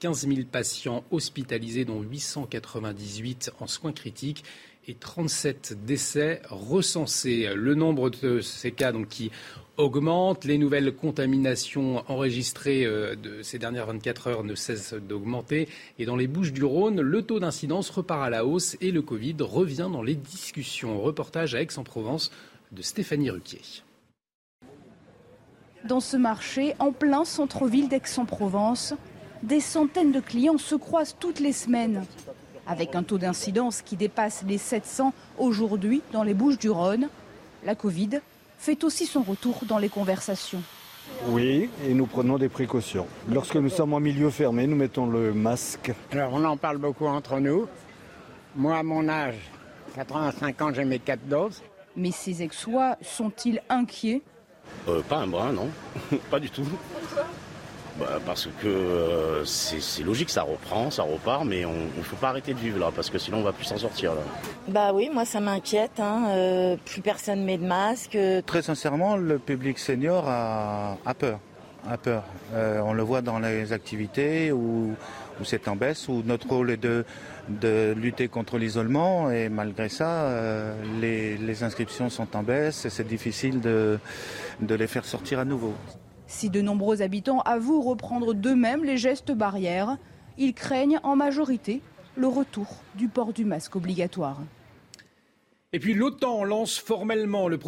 15 000 patients hospitalisés dont 898 en soins critiques et 37 décès recensés. Le nombre de ces cas qui augmente. Les nouvelles contaminations enregistrées de ces dernières 24 heures ne cessent d'augmenter. Et dans les Bouches-du-Rhône, le taux d'incidence repart à la hausse et le Covid revient dans les discussions. Reportage à Aix-en-Provence de Stéphanie Ruquier. Dans ce marché, en plein centre-ville d'Aix-en-Provence, des centaines de clients se croisent toutes les semaines. Avec un taux d'incidence qui dépasse les 700 aujourd'hui dans les Bouches-du-Rhône, la Covid fait aussi son retour dans les conversations. Oui, et nous prenons des précautions. Lorsque nous sommes en milieu fermé, nous mettons le masque. Alors on en parle beaucoup entre nous. Moi, à mon âge, 85 ans, j'ai mes 4 doses. Mais ces Aixois sont-ils inquiets ? Pas un brin, non. Pas du tout. Bah, parce que c'est logique, ça reprend, ça repart, mais on ne faut pas arrêter de vivre là, parce que sinon on ne va plus s'en sortir là. Bah oui, moi ça m'inquiète, plus personne met de masque. Très sincèrement, le public senior a peur. On le voit dans les activités où c'est en baisse, où notre rôle est de lutter contre l'isolement, et malgré ça, les inscriptions sont en baisse et c'est difficile de les faire sortir à nouveau. Si de nombreux habitants avouent reprendre d'eux-mêmes les gestes barrières, ils craignent en majorité le retour du port du masque obligatoire. Et puis l'OTAN lance formellement le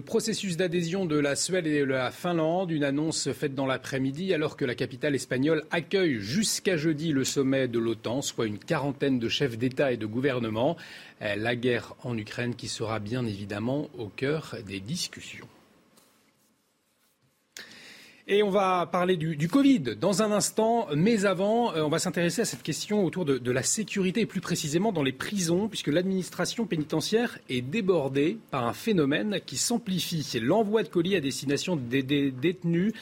processus d'adhésion de la Suède et de la Finlande. Une annonce faite dans l'après-midi alors que la capitale espagnole accueille jusqu'à jeudi le sommet de l'OTAN, soit une quarantaine de chefs d'État et de gouvernement. La guerre en Ukraine qui sera bien évidemment au cœur des discussions. Et on va parler du Covid dans un instant, mais avant, on va s'intéresser à cette question autour de la sécurité, et plus précisément dans les prisons, puisque l'administration pénitentiaire est débordée par un phénomène qui s'amplifie. C'est l'envoi de colis à destination des détenus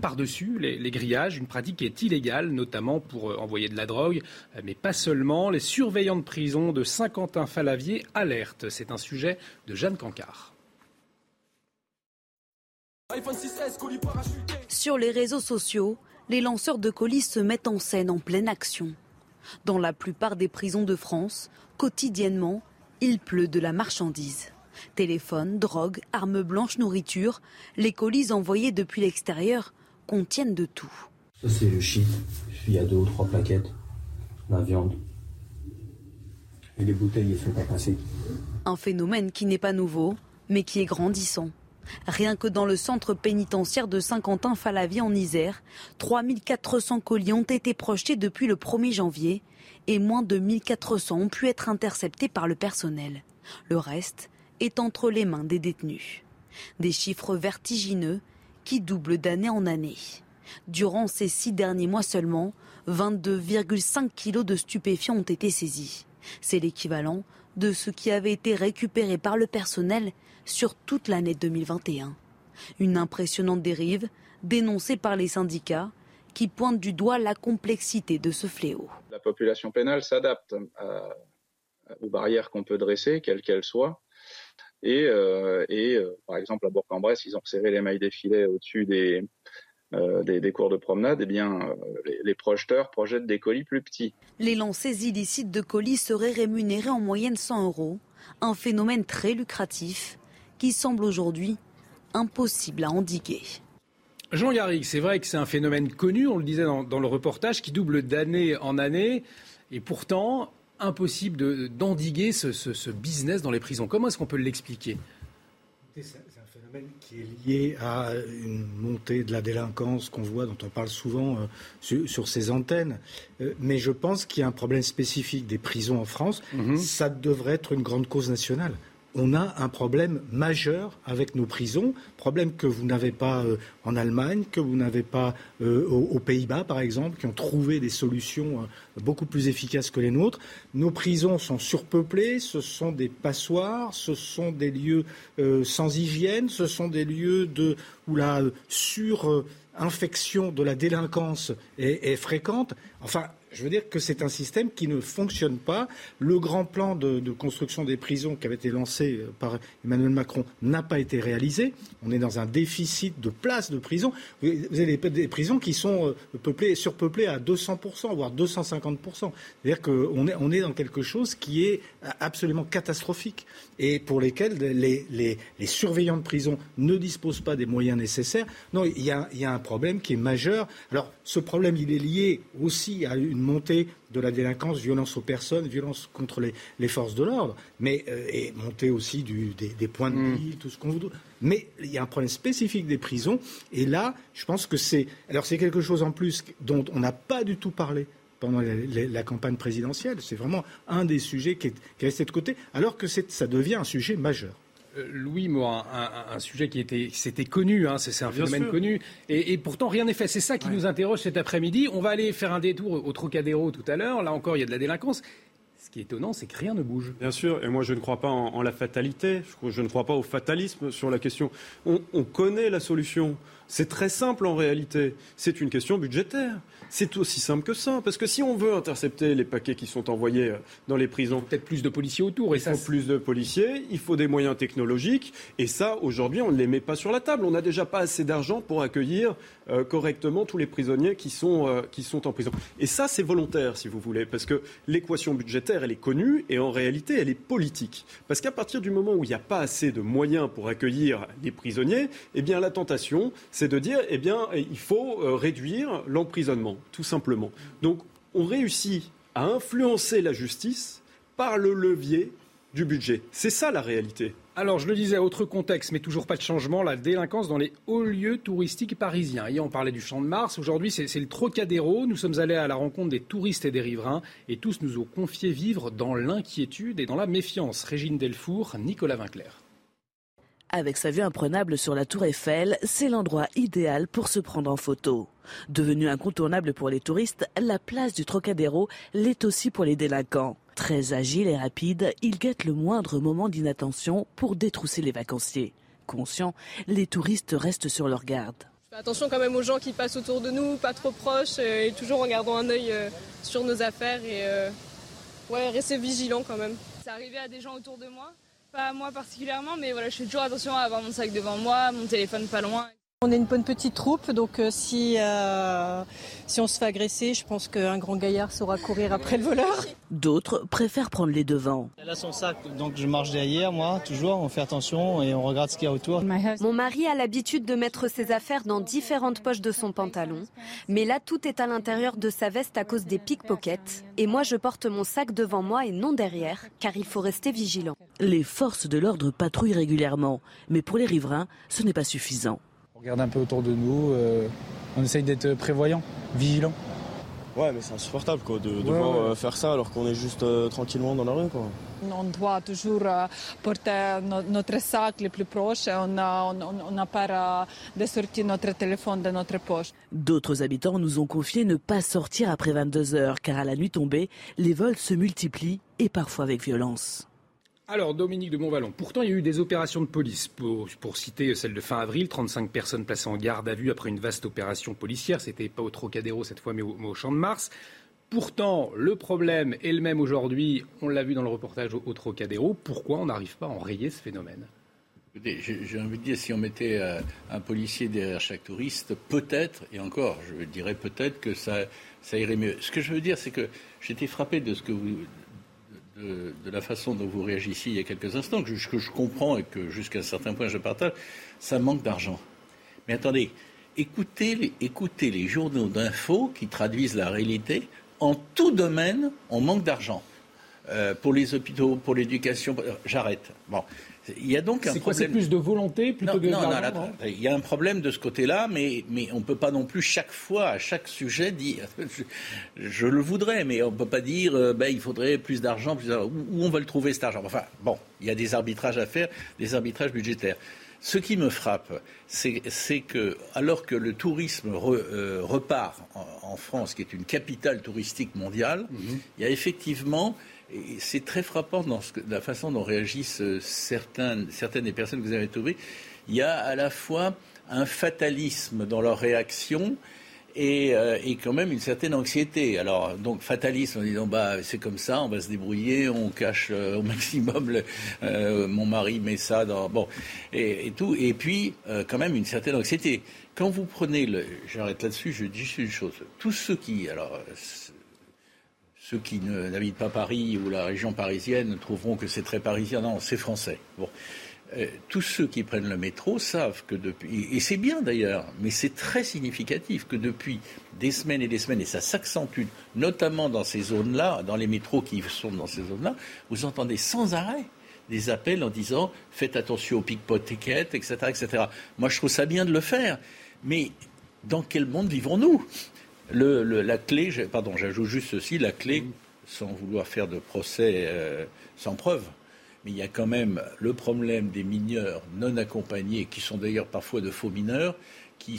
par-dessus les grillages, une pratique qui est illégale, notamment pour envoyer de la drogue, mais pas seulement. Les surveillants de prison de Saint-Quentin-Fallavier alertent. C'est un sujet de Jeanne Cancard. Sur les réseaux sociaux, les lanceurs de colis se mettent en scène en pleine action. Dans la plupart des prisons de France, quotidiennement, il pleut de la marchandise. Téléphones, drogues, armes blanches, nourriture, les colis envoyés depuis l'extérieur contiennent de tout. Ça c'est le shit, il y a 2 ou 3 plaquettes, la viande et les bouteilles, elles sont pas passées. Un phénomène qui n'est pas nouveau, mais qui est grandissant. Rien que dans le centre pénitentiaire de Saint-Quentin-Fallavier en Isère, 3400 colis ont été projetés depuis le 1er janvier et moins de 1400 ont pu être interceptés par le personnel. Le reste est entre les mains des détenus. Des chiffres vertigineux qui doublent d'année en année. Durant ces 6 derniers mois seulement, 22,5 kilos de stupéfiants ont été saisis. C'est l'équivalent de ce qui avait été récupéré par le personnel sur toute l'année 2021. Une impressionnante dérive dénoncée par les syndicats qui pointent du doigt la complexité de ce fléau. La population pénale s'adapte aux barrières qu'on peut dresser, quelles qu'elles soient. Et par exemple, à Bourg-en-Bresse, ils ont resserré les mailles des filets au-dessus des cours de promenade, les projeteurs projettent des colis plus petits. Les lancers illicites de colis seraient rémunérés en moyenne 100 €, un phénomène très lucratif qui semble aujourd'hui impossible à endiguer. Jean Garrigues, c'est vrai que c'est un phénomène connu, on le disait dans le reportage, qui double d'année en année, et pourtant impossible d'endiguer ce business dans les prisons. Comment est-ce qu'on peut l'expliquer ? Qui est lié à une montée de la délinquance qu'on voit, dont on parle souvent sur ces antennes. Mais je pense qu'il y a un problème spécifique des prisons en France. Mmh. Ça devrait être une grande cause nationale. On a un problème majeur avec nos prisons, problème que vous n'avez pas en Allemagne, que vous n'avez pas aux Pays-Bas par exemple, qui ont trouvé des solutions beaucoup plus efficaces que les nôtres. Nos prisons sont surpeuplées, ce sont des passoires, ce sont des lieux sans hygiène, ce sont des lieux où la surinfection de la délinquance est fréquente. Enfin, je veux dire que c'est un système qui ne fonctionne pas. Le grand plan de construction des prisons qui avait été lancé par Emmanuel Macron n'a pas été réalisé. On est dans un déficit de places de prison. Vous avez des prisons qui sont surpeuplées à 200%, voire 250%. C'est-à-dire qu'on est dans quelque chose qui est absolument catastrophique et pour lesquels les surveillants de prison ne disposent pas des moyens nécessaires. Non, il y a un problème qui est majeur. Alors, ce problème, il est lié aussi à une une montée de la délinquance, violence aux personnes, violence contre les forces de l'ordre, mais et montée aussi des points de deal, tout ce qu'on veut. Mais il y a un problème spécifique des prisons, et là, je pense que c'est... Alors c'est quelque chose en plus dont on n'a pas du tout parlé pendant la campagne présidentielle. C'est vraiment un des sujets qui est resté de côté, alors que ça devient un sujet majeur. Louis Morin, un sujet qui était connu, hein, c'est un phénomène connu, et pourtant rien n'est fait. C'est ça qui nous interroge cet après-midi. On va aller faire un détour au Trocadéro tout à l'heure. Là encore, il y a de la délinquance. Ce qui est étonnant, c'est que rien ne bouge. Bien sûr, et moi je ne crois pas en la fatalité, je ne crois pas au fatalisme sur la question. On connaît la solution, c'est très simple en réalité, c'est une question budgétaire. C'est aussi simple que ça, parce que si on veut intercepter les paquets qui sont envoyés dans les prisons... Il faut peut-être plus de policiers autour. Il faut plus de policiers, il faut des moyens technologiques, et ça, aujourd'hui, on ne les met pas sur la table. On n'a déjà pas assez d'argent pour accueillir correctement tous les prisonniers qui sont en prison. Et ça, c'est volontaire, si vous voulez, parce que l'équation budgétaire, elle est connue, et en réalité, elle est politique. Parce qu'à partir du moment où il n'y a pas assez de moyens pour accueillir les prisonniers, eh bien, la tentation, c'est de dire, eh bien, il faut réduire l'emprisonnement. Tout simplement. Donc on réussit à influencer la justice par le levier du budget. C'est ça la réalité. Alors je le disais, autre contexte, mais toujours pas de changement, la délinquance dans les hauts lieux touristiques parisiens. Hier on parlait du Champ de Mars, aujourd'hui c'est le Trocadéro. Nous sommes allés à la rencontre des touristes et des riverains et tous nous ont confié vivre dans l'inquiétude et dans la méfiance. Régine Delfour, Nicolas Vinclair. Avec sa vue imprenable sur la Tour Eiffel, c'est l'endroit idéal pour se prendre en photo. Devenue incontournable pour les touristes, la place du Trocadéro l'est aussi pour les délinquants. Très agile et rapide, il guette le moindre moment d'inattention pour détrousser les vacanciers. Conscients, les touristes restent sur leur garde. Je fais attention quand même aux gens qui passent autour de nous, pas trop proches, et toujours en gardant un œil sur nos affaires. Et rester vigilant quand même. C'est arrivé à des gens autour de moi. Pas à moi particulièrement, mais voilà, je fais toujours attention à avoir mon sac devant moi, mon téléphone pas loin. On est une bonne petite troupe, donc si on se fait agresser, je pense qu'un grand gaillard saura courir après le voleur. D'autres préfèrent prendre les devants. Elle a son sac, donc je marche derrière, moi, toujours, on fait attention et on regarde ce qu'il y a autour. Mon mari a l'habitude de mettre ses affaires dans différentes poches de son pantalon, mais là, tout est à l'intérieur de sa veste à cause des pickpockets. Et moi, je porte mon sac devant moi et non derrière, car il faut rester vigilant. Les forces de l'ordre patrouillent régulièrement, mais pour les riverains, ce n'est pas suffisant. On regarde un peu autour de nous, on essaye d'être prévoyant, vigilant. Ouais, mais c'est insupportable quoi, de devoir faire ça alors qu'on est juste tranquillement dans la rue. Quoi. On doit toujours porter notre sac le plus proche, on a peur de sortir notre téléphone de notre poche. D'autres habitants nous ont confié ne pas sortir après 22h, car à la nuit tombée, les vols se multiplient et parfois avec violence. Alors, Dominique de Montvallon, pourtant il y a eu des opérations de police. Pour citer celle de fin avril, 35 personnes placées en garde à vue après une vaste opération policière. C'était pas au Trocadéro cette fois, mais au Champ de Mars. Pourtant, le problème est le même aujourd'hui. On l'a vu dans le reportage au Trocadéro. Pourquoi on n'arrive pas à enrayer ce phénomène ? J'ai envie de dire, si on mettait un policier derrière chaque touriste, peut-être, et encore, je dirais peut-être que ça irait mieux. Ce que je veux dire, c'est que j'étais frappé de ce que vous... de la façon dont vous réagissiez il y a quelques instants, que je comprends et que jusqu'à un certain point je partage, ça manque d'argent. Mais attendez, écoutez les journaux d'info qui traduisent la réalité. En tout domaine, on manque d'argent. Pour les hôpitaux, pour l'éducation, j'arrête. Bon. Il y a donc un problème. C'est plus de volonté plutôt que d'argent. Non, il y a un problème de ce côté-là, mais on ne peut pas non plus chaque fois, à chaque sujet, dire je le voudrais, mais on ne peut pas dire il faudrait plus d'argent, où on va le trouver cet argent. Enfin, bon, il y a des arbitrages à faire, des arbitrages budgétaires. Ce qui me frappe, c'est que, alors que le tourisme repart en France, qui est une capitale touristique mondiale, il y a effectivement... Et c'est très frappant dans la façon dont réagissent certaines des personnes que vous avez trouvées. Il y a à la fois un fatalisme dans leur réaction et quand même une certaine anxiété. Alors, donc, fatalisme en disant c'est comme ça, on va se débrouiller, on cache au maximum mon mari met ça dans... Bon, et tout. Et puis, quand même, une certaine anxiété. Quand vous prenez J'arrête là-dessus, je dis juste une chose. Tous ceux qui... Alors, ceux qui n'habitent pas Paris ou la région parisienne trouveront que c'est très parisien. Non, c'est français. Bon. Tous ceux qui prennent le métro savent que depuis, et c'est bien d'ailleurs, mais c'est très significatif que depuis des semaines, et ça s'accentue notamment dans ces zones-là, dans les métros qui sont dans ces zones-là, vous entendez sans arrêt des appels en disant « faites attention aux pickpockets, etc., etc. » Moi, je trouve ça bien de le faire, mais dans quel monde vivons-nous ? La clé, j'ajoute juste ceci, la clé, sans vouloir faire de procès sans preuve, mais il y a quand même le problème des mineurs non accompagnés, qui sont d'ailleurs parfois de faux mineurs, qui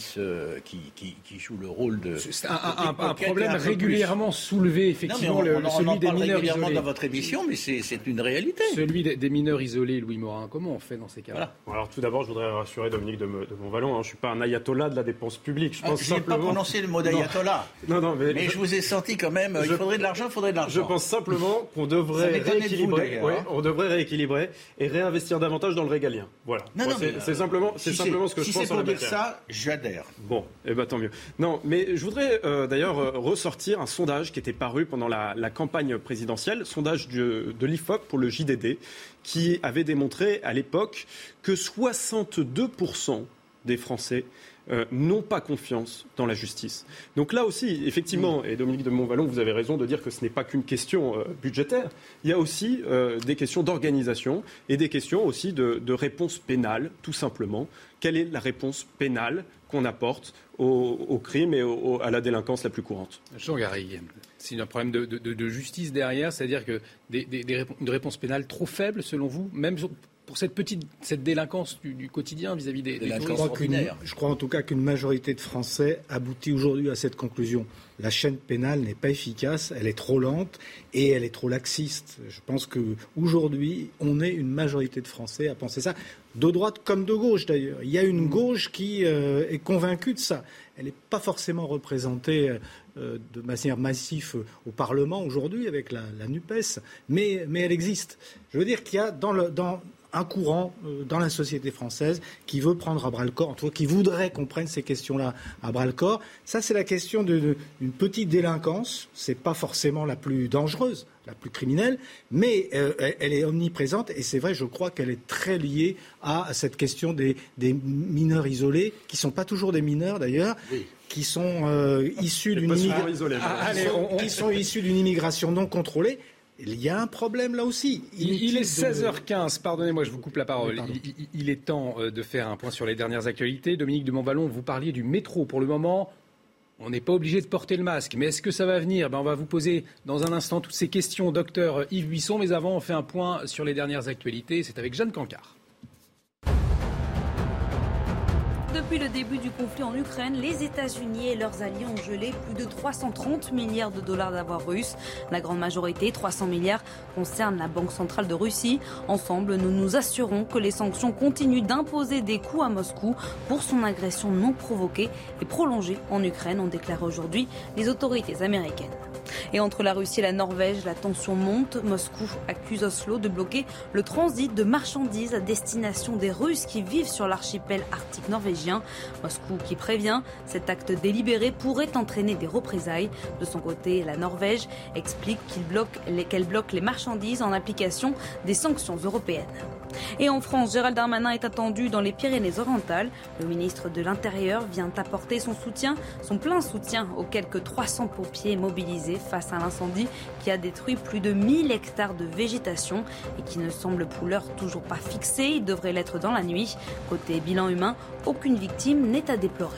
jouent le rôle de... C'est un problème régulièrement soulevé, effectivement, celui des mineurs isolés. On en parle régulièrement dans votre émission, mais c'est une réalité. Celui des mineurs isolés, Louis Morin, comment on fait dans ces cas-là ? Bon, alors tout d'abord, je voudrais rassurer Dominique de Montvallon, je ne suis pas un ayatollah de la dépense publique. Je n'ai pas prononcé le mot d'ayatollah, mais je vous ai senti quand même, il faudrait de l'argent, il faudrait de l'argent. Je pense simplement qu'on devrait rééquilibrer et réinvestir davantage dans le régalien. Voilà, c'est simplement ce que je pense en la matière. J'adhère. Bon, eh ben tant mieux. Non, mais je voudrais d'ailleurs ressortir un sondage qui était paru pendant la campagne présidentielle, sondage de l'IFOP pour le JDD, qui avait démontré à l'époque que 62% des Français n'ont pas confiance dans la justice. Donc là aussi, effectivement, et Dominique de Montvallon, vous avez raison de dire que ce n'est pas qu'une question budgétaire, il y a aussi des questions d'organisation et des questions aussi de réponse pénale, tout simplement. Quelle est la réponse pénale qu'on apporte au crime et à la délinquance la plus courante ? Jean Garrigues, c'est un problème de justice derrière, c'est-à-dire que une réponse pénale trop faible, selon vous, même pour cette délinquance du quotidien vis-à-vis des ordinaires. Je crois en tout cas qu'une majorité de Français aboutit aujourd'hui à cette conclusion. La chaîne pénale n'est pas efficace, elle est trop lente et elle est trop laxiste. Je pense qu'aujourd'hui, on est une majorité de Français à penser ça, de droite comme de gauche d'ailleurs. Il y a une gauche qui est convaincue de ça. Elle n'est pas forcément représentée de manière massive au Parlement aujourd'hui avec la NUPES, mais elle existe. Je veux dire qu'il y a un courant dans la société française qui veut prendre à bras-le-corps, en tout cas qui voudrait qu'on prenne ces questions-là à bras-le-corps. Ça, c'est la question d'une petite délinquance. C'est pas forcément la plus dangereuse, la plus criminelle, mais elle est omniprésente. Et c'est vrai, je crois qu'elle est très liée à cette question des mineurs isolés, qui sont pas toujours des mineurs d'ailleurs. Oui. Qui sont issus d'une immigration non contrôlée. Il y a un problème là aussi. Il est 16h15, pardonnez-moi, je vous coupe la parole. Il est temps de faire un point sur les dernières actualités. Dominique de Montvallon, vous parliez du métro. Pour le moment, on n'est pas obligé de porter le masque. Mais est-ce que ça va venir ? On va vous poser dans un instant toutes ces questions, docteur Yves Buisson. Mais avant, on fait un point sur les dernières actualités. C'est avec Jeanne Cancard. Depuis le début du conflit en Ukraine, les États-Unis et leurs alliés ont gelé plus de 330 milliards de dollars d'avoirs russes. La grande majorité, 300 milliards, concerne la Banque centrale de Russie. Ensemble, nous nous assurons que les sanctions continuent d'imposer des coups à Moscou pour son agression non provoquée et prolongée en Ukraine, ont déclaré aujourd'hui les autorités américaines. Et entre la Russie et la Norvège, la tension monte. Moscou accuse Oslo de bloquer le transit de marchandises à destination des Russes qui vivent sur l'archipel arctique norvégien. Moscou qui prévient, cet acte délibéré pourrait entraîner des représailles. De son côté, la Norvège explique qu'elle bloque les marchandises en application des sanctions européennes. Et en France, Gérald Darmanin est attendu dans les Pyrénées-Orientales. Le ministre de l'Intérieur vient apporter son plein soutien aux quelques 300 pompiers mobilisés face à l'incendie qui a détruit plus de 1000 hectares de végétation et qui ne semble pour l'heure toujours pas fixé. Il devrait l'être dans la nuit. Côté bilan humain, aucune victime n'est à déplorer.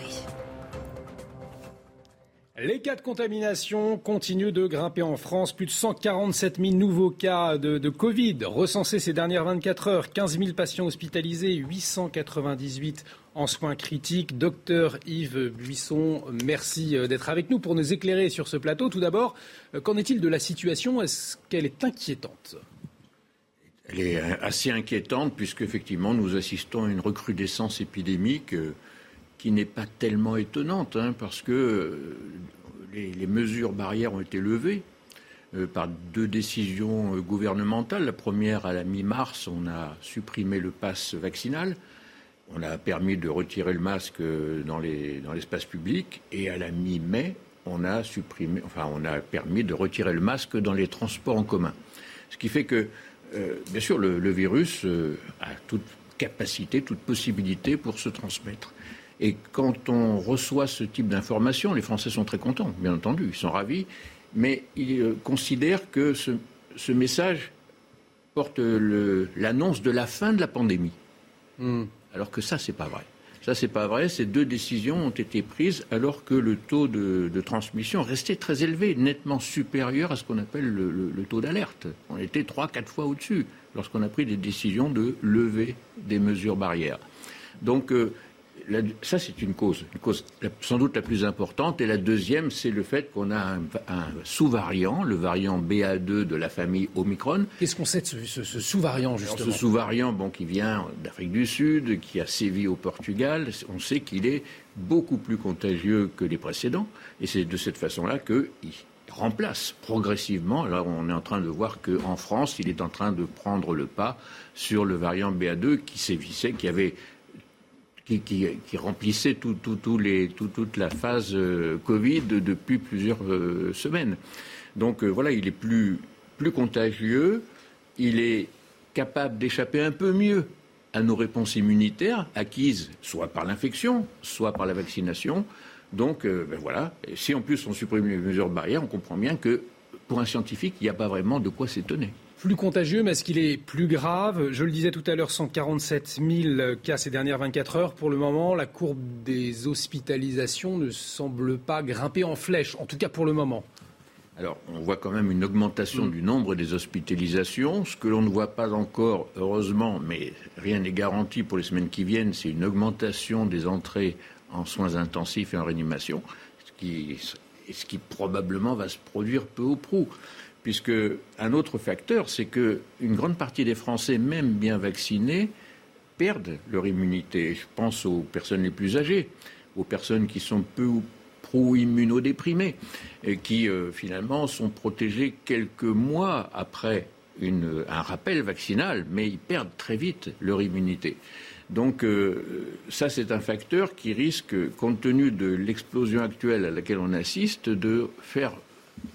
Les cas de contamination continuent de grimper en France. Plus de 147 000 nouveaux cas de Covid recensés ces dernières 24 heures. 15 000 patients hospitalisés, 898 en soins critiques. Docteur Yves Buisson, merci d'être avec nous pour nous éclairer sur ce plateau. Tout d'abord, qu'en est-il de la situation ? Est-ce qu'elle est inquiétante ? Elle est assez inquiétante puisqu'effectivement nous assistons à une recrudescence épidémique qui n'est pas tellement étonnante, parce que les mesures barrières ont été levées par deux décisions gouvernementales. La première, à la mi-mars, on a supprimé le pass vaccinal. On a permis de retirer le masque dans l'espace public. Et à la mi-mai, on a permis de retirer le masque dans les transports en commun. Ce qui fait que, bien sûr, le virus a toute capacité, toute possibilité pour se transmettre. Et quand on reçoit ce type d'informations, les Français sont très contents, bien entendu, ils sont ravis, mais ils considèrent que ce message porte l'annonce de la fin de la pandémie. Alors que ça, c'est pas vrai. Ça, c'est pas vrai. Ces deux décisions ont été prises alors que le taux de transmission restait très élevé, nettement supérieur à ce qu'on appelle le taux d'alerte. On était 3-4 fois au-dessus lorsqu'on a pris des décisions de lever des mesures barrières. Donc, ça, c'est une cause sans doute la plus importante. Et la deuxième, c'est le fait qu'on a un sous-variant, le variant BA2 de la famille Omicron. Qu'est-ce qu'on sait de ce sous-variant, justement ? Alors, ce sous-variant, qui vient d'Afrique du Sud, qui a sévi au Portugal, on sait qu'il est beaucoup plus contagieux que les précédents. Et c'est de cette façon-là qu'il remplace progressivement. Alors, on est en train de voir qu'en France, il est en train de prendre le pas sur le variant BA2 qui sévissait, qui avait... Qui remplissait toute la phase Covid depuis plusieurs semaines. Donc voilà, il est plus contagieux, il est capable d'échapper un peu mieux à nos réponses immunitaires acquises soit par l'infection, soit par la vaccination. Donc voilà, et si en plus on supprime les mesures barrières, on comprend bien que pour un scientifique, il n'y a pas vraiment de quoi s'étonner. Plus contagieux, mais est-ce qu'il est plus grave ? Je le disais tout à l'heure, 147 000 cas ces dernières 24 heures. Pour le moment, la courbe des hospitalisations ne semble pas grimper en flèche, en tout cas pour le moment. Alors, on voit quand même une augmentation du nombre des hospitalisations. Ce que l'on ne voit pas encore, heureusement, mais rien n'est garanti pour les semaines qui viennent, c'est une augmentation des entrées en soins intensifs et en réanimation, ce qui probablement va se produire peu ou prou. Puisque un autre facteur, c'est qu'une grande partie des Français, même bien vaccinés, perdent leur immunité. Je pense aux personnes les plus âgées, aux personnes qui sont peu ou prou immunodéprimées, et qui finalement sont protégées quelques mois après un rappel vaccinal, mais ils perdent très vite leur immunité. Donc ça, c'est un facteur qui risque, compte tenu de l'explosion actuelle à laquelle on assiste, de faire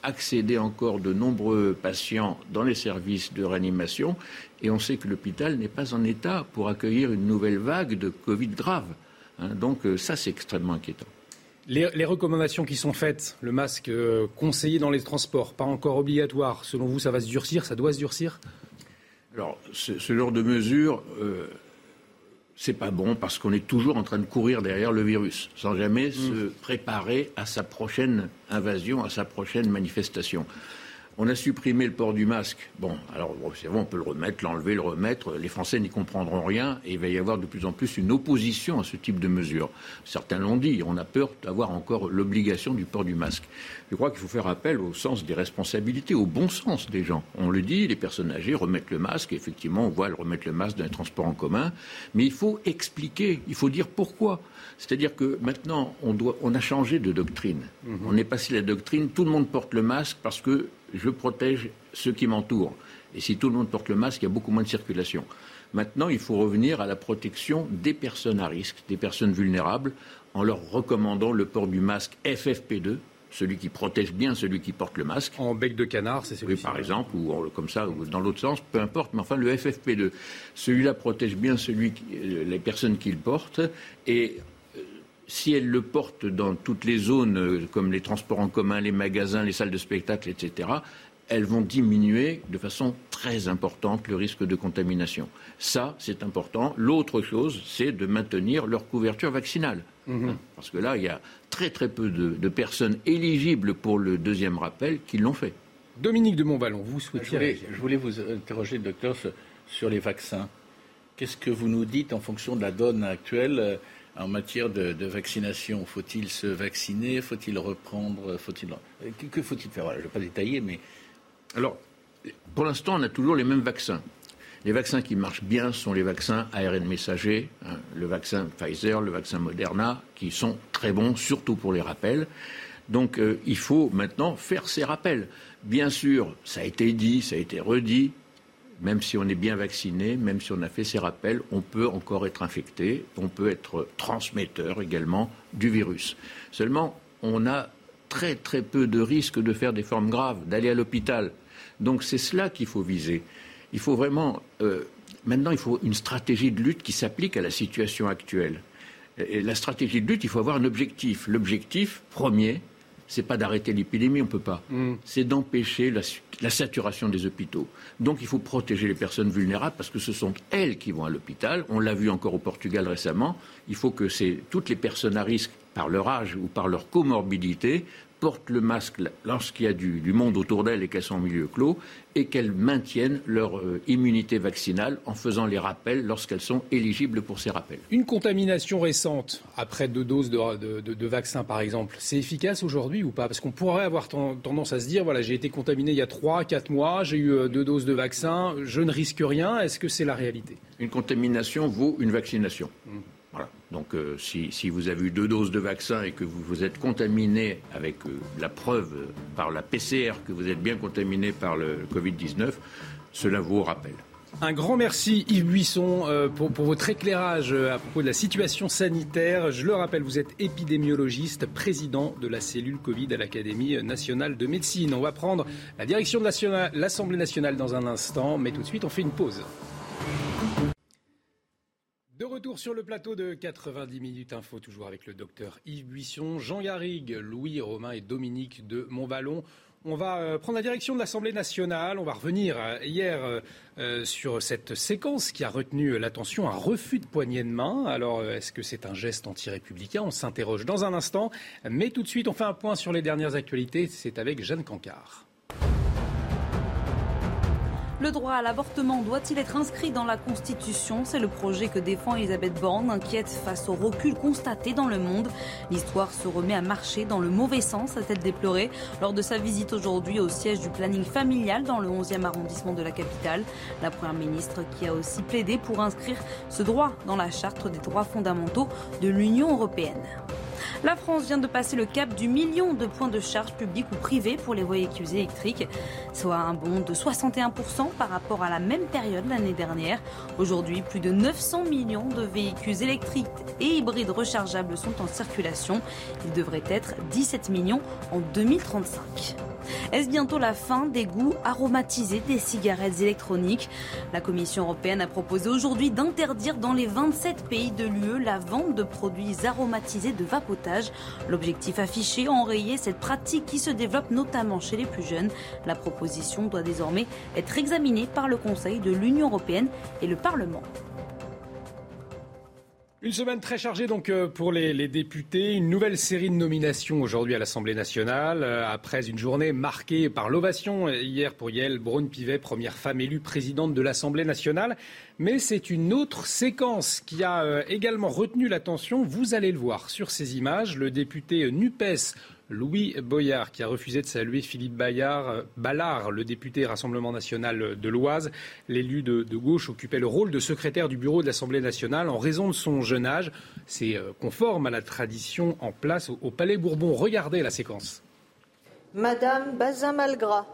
accéder encore de nombreux patients dans les services de réanimation. Et on sait que l'hôpital n'est pas en état pour accueillir une nouvelle vague de Covid grave. Donc ça, c'est extrêmement inquiétant. Les recommandations qui sont faites, le masque conseillé dans les transports, pas encore obligatoire, selon vous, ça va se durcir, ça doit se durcir ? Alors, ce genre de mesure... C'est pas bon parce qu'on est toujours en train de courir derrière le virus, sans jamais se préparer à sa prochaine invasion, à sa prochaine manifestation. On a supprimé le port du masque. Bon, alors c'est bon, on peut le remettre, l'enlever, le remettre. Les Français n'y comprendront rien et il va y avoir de plus en plus une opposition à ce type de mesure. Certains l'ont dit, on a peur d'avoir encore l'obligation du port du masque. Je crois qu'il faut faire appel au sens des responsabilités, au bon sens des gens. On le dit, les personnes âgées remettent le masque. Effectivement, on voit elles remettent le masque dans les transports en commun. Mais il faut expliquer, il faut dire pourquoi. C'est-à-dire que maintenant, on a changé de doctrine. On est passé à la doctrine, tout le monde porte le masque parce que je protège ceux qui m'entourent. Et si tout le monde porte le masque, il y a beaucoup moins de circulation. Maintenant, il faut revenir à la protection des personnes à risque, des personnes vulnérables, en leur recommandant le port du masque FFP2, celui qui protège bien celui qui porte le masque. En bec de canard, c'est celui-ci. Oui, par exemple, ou comme ça, ou dans l'autre sens, peu importe, mais enfin, le FFP2. Celui-là protège bien les personnes qui le portent, et... Si elle le porte dans toutes les zones, comme les transports en commun, les magasins, les salles de spectacle, etc., elles vont diminuer de façon très importante le risque de contamination. Ça, c'est important. L'autre chose, c'est de maintenir leur couverture vaccinale. Parce que là, il y a très très peu de personnes éligibles pour le deuxième rappel qui l'ont fait. Dominique de Montvallon, vous souhaitez... Je voulais vous interroger, docteur, sur les vaccins. Qu'est-ce que vous nous dites en fonction de la donne actuelle ? En matière de vaccination, faut-il se vacciner ? Faut-il reprendre ? Que faut-il faire ? Voilà, je ne vais pas détailler, mais... Alors, pour l'instant, on a toujours les mêmes vaccins. Les vaccins qui marchent bien sont les vaccins ARN messager, le vaccin Pfizer, le vaccin Moderna, qui sont très bons, surtout pour les rappels. Donc, il faut maintenant faire ces rappels. Bien sûr, ça a été dit, ça a été redit. Même si on est bien vacciné, même si on a fait ces rappels, on peut encore être infecté, on peut être transmetteur également du virus. Seulement, on a très très peu de risques de faire des formes graves, d'aller à l'hôpital. Donc c'est cela qu'il faut viser. Il faut vraiment Maintenant, il faut une stratégie de lutte qui s'applique à la situation actuelle. Et la stratégie de lutte, il faut avoir un objectif. L'objectif premier, c'est pas d'arrêter l'épidémie, on peut pas. C'est d'empêcher la saturation des hôpitaux. Donc il faut protéger les personnes vulnérables parce que ce sont elles qui vont à l'hôpital. On l'a vu encore au Portugal récemment. Il faut que toutes les personnes à risque, par leur âge ou par leur comorbidité, portent le masque lorsqu'il y a du monde autour d'elles et qu'elles sont en milieu clos, et qu'elles maintiennent leur immunité vaccinale en faisant les rappels lorsqu'elles sont éligibles pour ces rappels. Une contamination récente après 2 doses de vaccin, par exemple, c'est efficace aujourd'hui ou pas ? Parce qu'on pourrait avoir tendance à se dire, voilà, j'ai été contaminé il y a 3-4 mois, j'ai eu 2 doses de vaccin, je ne risque rien. Est-ce que c'est la réalité ? Une contamination vaut une vaccination. Voilà. Donc si vous avez eu 2 doses de vaccin et que vous vous êtes contaminé avec la preuve par la PCR que vous êtes bien contaminé par le Covid-19, cela vaut rappel. Un grand merci Yves Buisson pour votre éclairage à propos de la situation sanitaire. Je le rappelle, vous êtes épidémiologiste, président de la cellule Covid à l'Académie nationale de médecine. On va prendre la direction de l'Assemblée nationale dans un instant, mais tout de suite on fait une pause. De retour sur le plateau de 90 Minutes Info, toujours avec le docteur Yves Buisson, Jean Garrigues, Louis Morin et Dominique de Montvallon. On va prendre la direction de l'Assemblée nationale. On va revenir hier sur cette séquence qui a retenu l'attention, un refus de poignée de main. Alors, est-ce que c'est un geste anti-républicain ? On s'interroge dans un instant. Mais tout de suite, on fait un point sur les dernières actualités. C'est avec Jeanne Cancard. Le droit à l'avortement doit-il être inscrit dans la Constitution ? C'est le projet que défend Elisabeth Borne, inquiète face au recul constaté dans le monde. L'histoire se remet à marcher dans le mauvais sens, a-t-elle déploré, lors de sa visite aujourd'hui au siège du planning familial dans le 11e arrondissement de la capitale. La Première ministre qui a aussi plaidé pour inscrire ce droit dans la Charte des droits fondamentaux de l'Union européenne. La France vient de passer le cap du 1 000 000 de points de charge publics ou privés pour les véhicules électriques, soit un bond de 61% par rapport à la même période l'année dernière. Aujourd'hui, plus de 900 millions de véhicules électriques et hybrides rechargeables sont en circulation. Ils devraient être 17 millions en 2035. Est-ce bientôt la fin des goûts aromatisés des cigarettes électroniques ? La Commission européenne a proposé aujourd'hui d'interdire dans les 27 pays de l'UE la vente de produits aromatisés de vapotage. L'objectif affiché, enrayer cette pratique qui se développe notamment chez les plus jeunes. La proposition doit désormais être examinée par le Conseil de l'Union européenne et le Parlement. Une semaine très chargée donc pour les députés. Une nouvelle série de nominations aujourd'hui à l'Assemblée nationale. Après une journée marquée par l'ovation hier pour Yael Braun-Pivet, première femme élue présidente de l'Assemblée nationale. Mais c'est une autre séquence qui a également retenu l'attention. Vous allez le voir sur ces images. Le député NUPES, Louis Boyard, qui a refusé de saluer Philippe Ballard, le député Rassemblement national de l'Oise. L'élu de gauche occupait le rôle de secrétaire du bureau de l'Assemblée nationale en raison de son jeune âge. C'est conforme à la tradition en place au Palais Bourbon. Regardez la séquence. Madame Bazin-Malgras.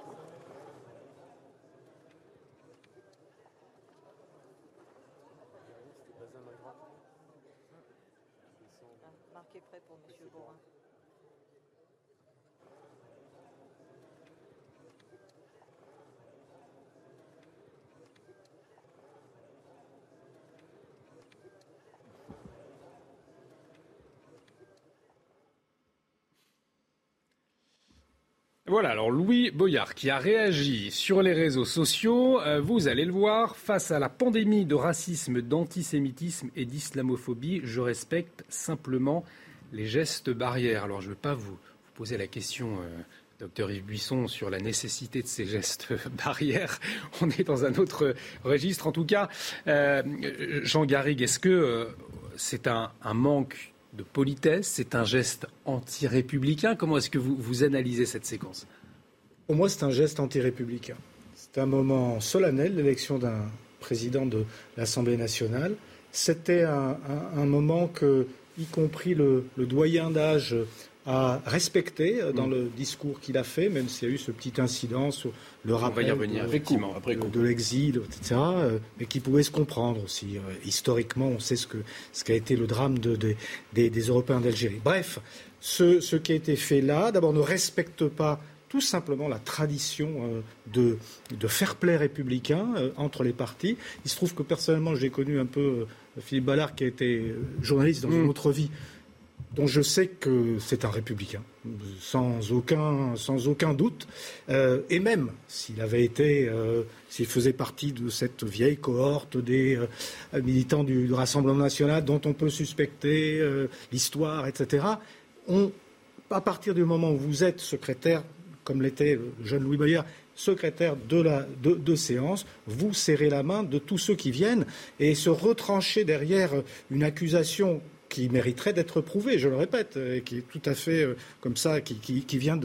Voilà, alors Louis Boyard qui a réagi sur les réseaux sociaux, vous allez le voir, face à la pandémie de racisme, d'antisémitisme et d'islamophobie, je respecte simplement les gestes barrières. Alors je ne veux pas vous poser la question, docteur Yves Buisson, sur la nécessité de ces gestes barrières. On est dans un autre registre. En tout cas, Jean Garrigues, est-ce que c'est un manque de politesse, c'est un geste anti-républicain. Comment est-ce que vous analysez cette séquence ? Pour moi, c'est un geste anti-républicain. C'est un moment solennel, l'élection d'un président de l'Assemblée nationale. C'était un moment que, y compris le doyen d'âge, a respecté dans le discours qu'il a fait, même s'il y a eu ce petit incident sur le rappel de l'exil, etc., mais qui pouvait se comprendre aussi. Historiquement, on sait ce qu'a été le drame des Européens d'Algérie. Bref, ce qui a été fait là, d'abord, ne respecte pas tout simplement la tradition de fair-play républicain entre les partis. Il se trouve que personnellement, j'ai connu un peu Philippe Ballard, qui a été journaliste dans une autre vie, dont je sais que c'est un républicain, sans aucun doute. Et même s'il avait été, s'il faisait partie de cette vieille cohorte des militants du Rassemblement national, dont on peut suspecter l'histoire, etc., à partir du moment où vous êtes secrétaire, comme l'était le jeune Louis Boyard, secrétaire de séance, vous serrez la main de tous ceux qui viennent, et se retrancher derrière une accusation qui mériterait d'être prouvé, je le répète, et qui est tout à fait comme ça, qui vient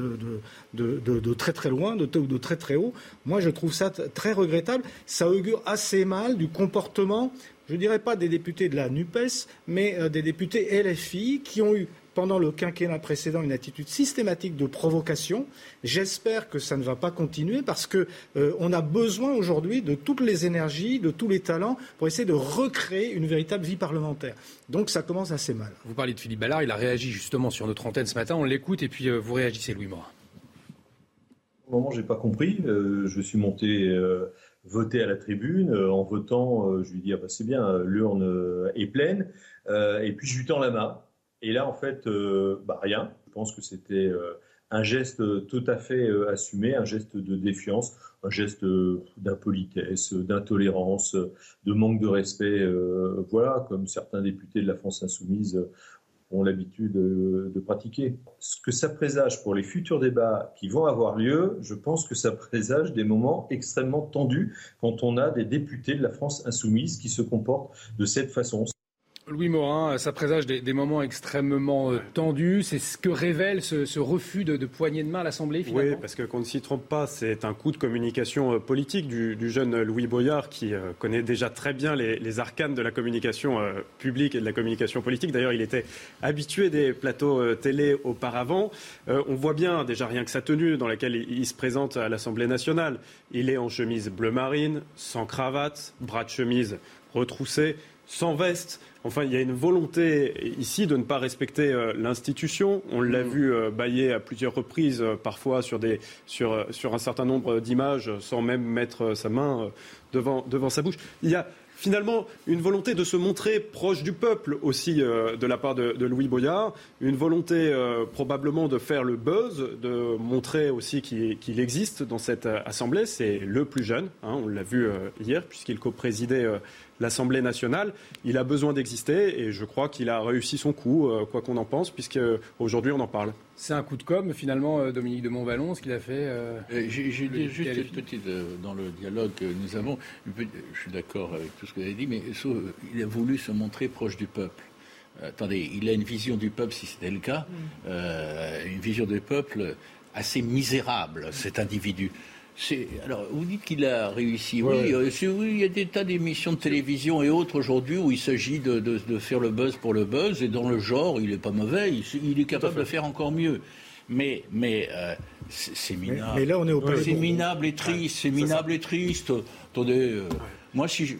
de très très loin, de très très haut. Moi, je trouve ça très regrettable. Ça augure assez mal du comportement, je ne dirais pas des députés de la NUPES, mais des députés LFI qui ont eu, pendant le quinquennat précédent, une attitude systématique de provocation. J'espère que ça ne va pas continuer, parce qu'on a besoin aujourd'hui de toutes les énergies, de tous les talents pour essayer de recréer une véritable vie parlementaire. Donc ça commence assez mal. Vous parlez de Philippe Ballard, il a réagi justement sur notre antenne ce matin. On l'écoute et puis vous réagissez, Louis Morin. Pour le moment, je n'ai pas compris. Je suis monté voter à la tribune. En votant, je lui dis « Ah bah c'est bien, l'urne est pleine ». Et puis je lui tends la main. Et là, en fait, rien. Je pense que c'était un geste tout à fait assumé, un geste de défiance, un geste d'impolitesse, d'intolérance, de manque de respect. Voilà, comme certains députés de la France insoumise ont l'habitude de pratiquer. Ce que ça présage pour les futurs débats qui vont avoir lieu, je pense que ça présage des moments extrêmement tendus quand on a des députés de la France insoumise qui se comportent de cette façon. Louis Morin, ça présage des moments extrêmement tendus. C'est ce que révèle ce refus de poignée de main à l'Assemblée, finalement. Oui, parce que qu'on ne s'y trompe pas, c'est un coup de communication politique du jeune Louis Boyard, qui connaît déjà très bien les arcanes de la communication publique et de la communication politique. D'ailleurs, il était habitué des plateaux télé auparavant. On voit bien, déjà rien que sa tenue dans laquelle il se présente à l'Assemblée nationale. Il est en chemise bleu marine, sans cravate, bras de chemise retroussé, sans veste. Enfin, il y a une volonté ici de ne pas respecter l'institution. On l'a vu bâiller à plusieurs reprises, parfois sur un certain nombre d'images, sans même mettre sa main devant sa bouche. Il y a finalement une volonté de se montrer proche du peuple aussi de la part de Louis Boyard, une volonté probablement de faire le buzz, de montrer aussi qu'il existe dans cette Assemblée. C'est le plus jeune, on l'a vu hier, puisqu'il co-présidait l'Assemblée nationale. Il a besoin d'exister et je crois qu'il a réussi son coup, quoi qu'on en pense, puisque aujourd'hui on en parle. C'est un coup de com', finalement, Dominique de Montvallon, ce qu'il a fait. J'ai juste une petite dans le dialogue que nous avons. Je suis d'accord avec tout ce que vous avez dit, mais sauf, il a voulu se montrer proche du peuple. Attendez, il a une vision du peuple, si c'était le cas, une vision du peuple assez misérable, cet individu. Alors, vous dites qu'il a réussi. Oui, il y a des tas d'émissions de télévision et autres aujourd'hui où il s'agit de faire le buzz pour le buzz. Et dans le genre, il n'est pas mauvais. Il est capable de faire encore mieux. Mais c'est minable. Mais là, on est au palais. C'est minable et triste. Ouais, c'est minable et triste. Attendez, moi, si je...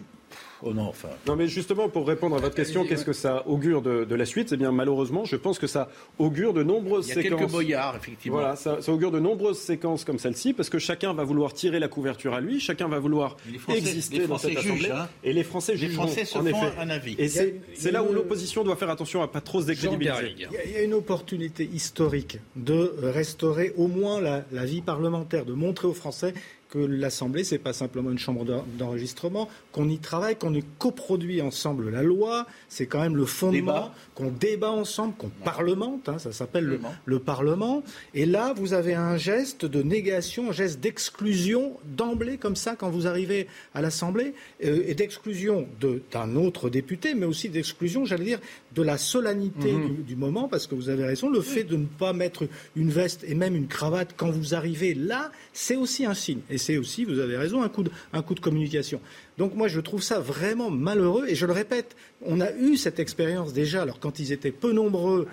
Non, mais justement, pour répondre à votre question, qu'est-ce que ça augure de la suite ? Eh bien, malheureusement, je pense que ça augure de nombreuses séquences. Il y a quelques boyards, effectivement. Voilà, ça augure de nombreuses séquences comme celle-ci, parce que chacun va vouloir tirer la couverture à lui, chacun va vouloir exister dans cette Assemblée. Et les Français jugent, en effet. Les Français se font un avis. Et c'est là où l'opposition doit faire attention à ne pas trop se décrédibiliser. Il y a une opportunité historique de restaurer au moins la vie parlementaire, de montrer aux Français que l'Assemblée, c'est pas simplement une chambre d'enregistrement, qu'on y travaille, qu'on y coproduit ensemble la loi, c'est quand même le fondement, qu'on débat ensemble, qu'on parlemente, ça s'appelle le Parlement. Et là, vous avez un geste de négation, un geste d'exclusion d'emblée, comme ça, quand vous arrivez à l'Assemblée, et d'exclusion d'un autre député, mais aussi d'exclusion, j'allais dire, de la solennité du moment, parce que vous avez raison, le fait de ne pas mettre une veste et même une cravate quand vous arrivez là, c'est aussi un signe. Et c'est aussi, vous avez raison, un coup de communication. Donc moi, je trouve ça vraiment malheureux. Et je le répète, on a eu cette expérience déjà, alors quand ils étaient peu nombreux,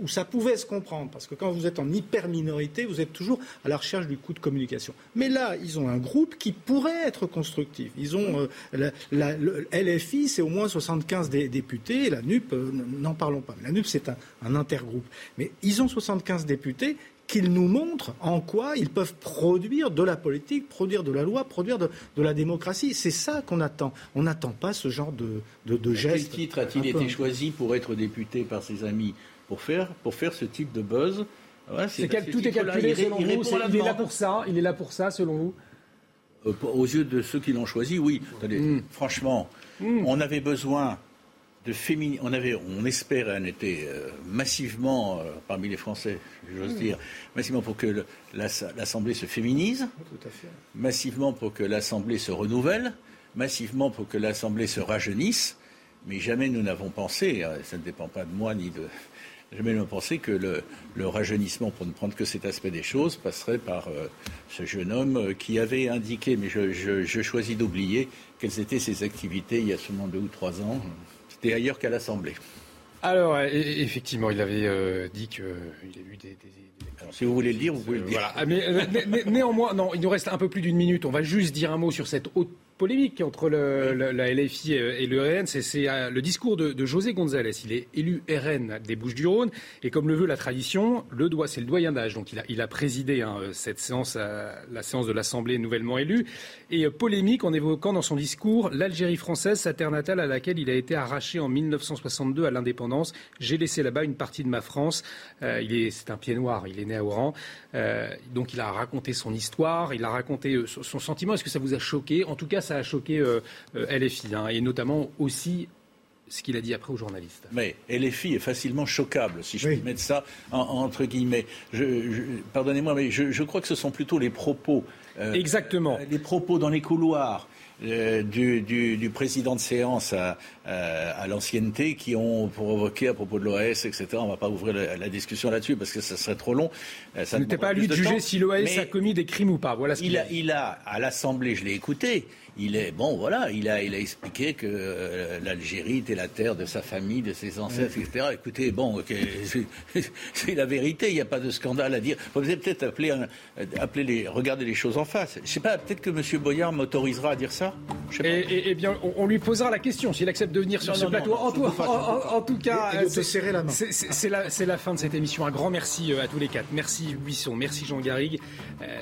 où ça pouvait se comprendre. Parce que quand vous êtes en hyper-minorité, vous êtes toujours à la recherche du coup de communication. Mais là, ils ont un groupe qui pourrait être constructif. Ils ont le LFI, c'est au moins 75 députés. Et la NUP, n'en parlons pas. Mais la NUP, c'est un intergroupe. Mais ils ont 75 députés qu'ils nous montrent en quoi ils peuvent produire de la politique, produire de la loi, produire de la démocratie. C'est ça qu'on attend. On n'attend pas ce genre de gestes. Quel titre a-t-il été choisi pour être député par ses amis pour faire ce type de buzz? Ouais, tout est calculé selon vous. Il est là pour ça. Il est là pour ça, selon vous. Aux yeux de ceux qui l'ont choisi, oui. Attendez, franchement, on avait besoin de féminité. On espérait, on était massivement, parmi les Français, j'ose dire, massivement pour que l'Assemblée se féminise, tout à fait. Massivement pour que l'Assemblée se renouvelle, massivement pour que l'Assemblée se rajeunisse, mais jamais nous n'avons pensé, ça ne dépend pas de moi ni de... Jamais nous n'avons pensé que le rajeunissement, pour ne prendre que cet aspect des choses, passerait par ce jeune homme qui avait indiqué, mais je choisis d'oublier, quelles étaient ses activités il y a seulement 2 ou 3 ans. C'était ailleurs qu'à l'Assemblée. Alors, effectivement, il avait dit qu'il y a eu des... Alors, si vous voulez le dire, vous pouvez le dire. Voilà. Mais néanmoins, non, il nous reste un peu plus d'une minute. On va juste dire un mot sur cette haute polémique entre la LFI et le RN. C'est le discours de José González. Il est élu RN des Bouches-du-Rhône. Et comme le veut la tradition, c'est le doyen d'âge. Donc il a présidé cette séance, la séance de l'Assemblée nouvellement élue. Et polémique en évoquant dans son discours l'Algérie française, sa terre natale à laquelle il a été arraché en 1962 à l'indépendance. J'ai laissé là-bas une partie de ma France. C'est un pied noir. Il est né à Oran. Donc il a raconté son histoire. Il a raconté son sentiment. Est-ce que ça vous a choqué? En tout cas, ça a choqué LFI, et notamment aussi ce qu'il a dit après aux journalistes. Mais LFI est facilement choquable, si je peux mettre ça entre guillemets. Pardonnez-moi, mais je crois que ce sont plutôt les propos. Exactement. Les propos dans les couloirs du président de séance à l'ancienneté qui ont provoqué à propos de l'OAS, etc. On ne va pas ouvrir la discussion là-dessus parce que ça serait trop long. Ça n'était pas à lui de juger si l'OAS a commis des crimes ou pas. Voilà ce qu'il a dit. À l'Assemblée, je l'ai écouté. Il a expliqué que l'Algérie était la terre de sa famille, de ses ancêtres, etc. Écoutez, c'est la vérité. Il n'y a pas de scandale à dire. Vous allez peut-être regarder les choses en face. Je sais pas, peut-être que M. Boyard m'autorisera à dire ça. Bien, on lui posera la question s'il accepte de venir sur ce plateau. En tout cas, c'est la fin de cette émission. Un grand merci à tous les quatre. Merci Yves Buisson, merci Jean Garrigues,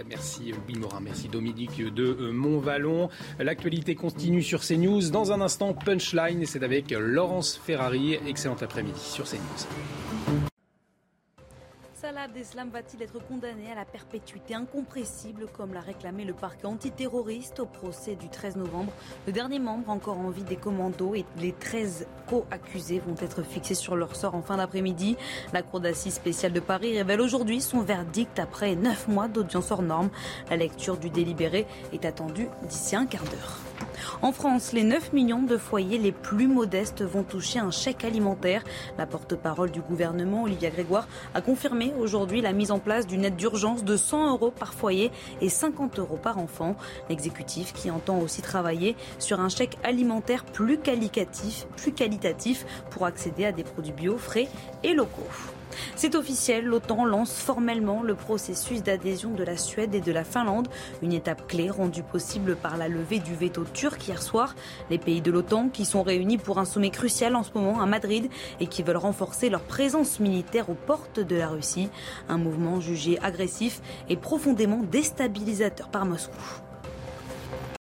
merci Louis Morin, merci Dominique de Montvallon. L'actualité continue sur CNews. Dans un instant, Punchline, et c'est avec Laurence Ferrari. Excellent après-midi sur CNews. Salah Abdeslam va-t-il être condamné à la perpétuité incompressible, comme l'a réclamé le parquet antiterroriste au procès du 13 novembre? Le dernier membre encore en vie des commandos et les 13 co-accusés vont être fixés sur leur sort en fin d'après-midi. La Cour d'assises spéciale de Paris révèle aujourd'hui son verdict après 9 mois d'audience hors norme. La lecture du délibéré est attendue d'ici un quart d'heure. En France, les 9 millions de foyers les plus modestes vont toucher un chèque alimentaire. La porte-parole du gouvernement, Olivia Grégoire, a confirmé aujourd'hui la mise en place d'une aide d'urgence de 100 € par foyer et 50 € par enfant. L'exécutif qui entend aussi travailler sur un chèque alimentaire plus qualitatif pour accéder à des produits bio, frais et locaux. C'est officiel, l'OTAN lance formellement le processus d'adhésion de la Suède et de la Finlande, une étape clé rendue possible par la levée du veto turc hier soir. Les pays de l'OTAN qui sont réunis pour un sommet crucial en ce moment à Madrid et qui veulent renforcer leur présence militaire aux portes de la Russie. Un mouvement jugé agressif et profondément déstabilisateur par Moscou.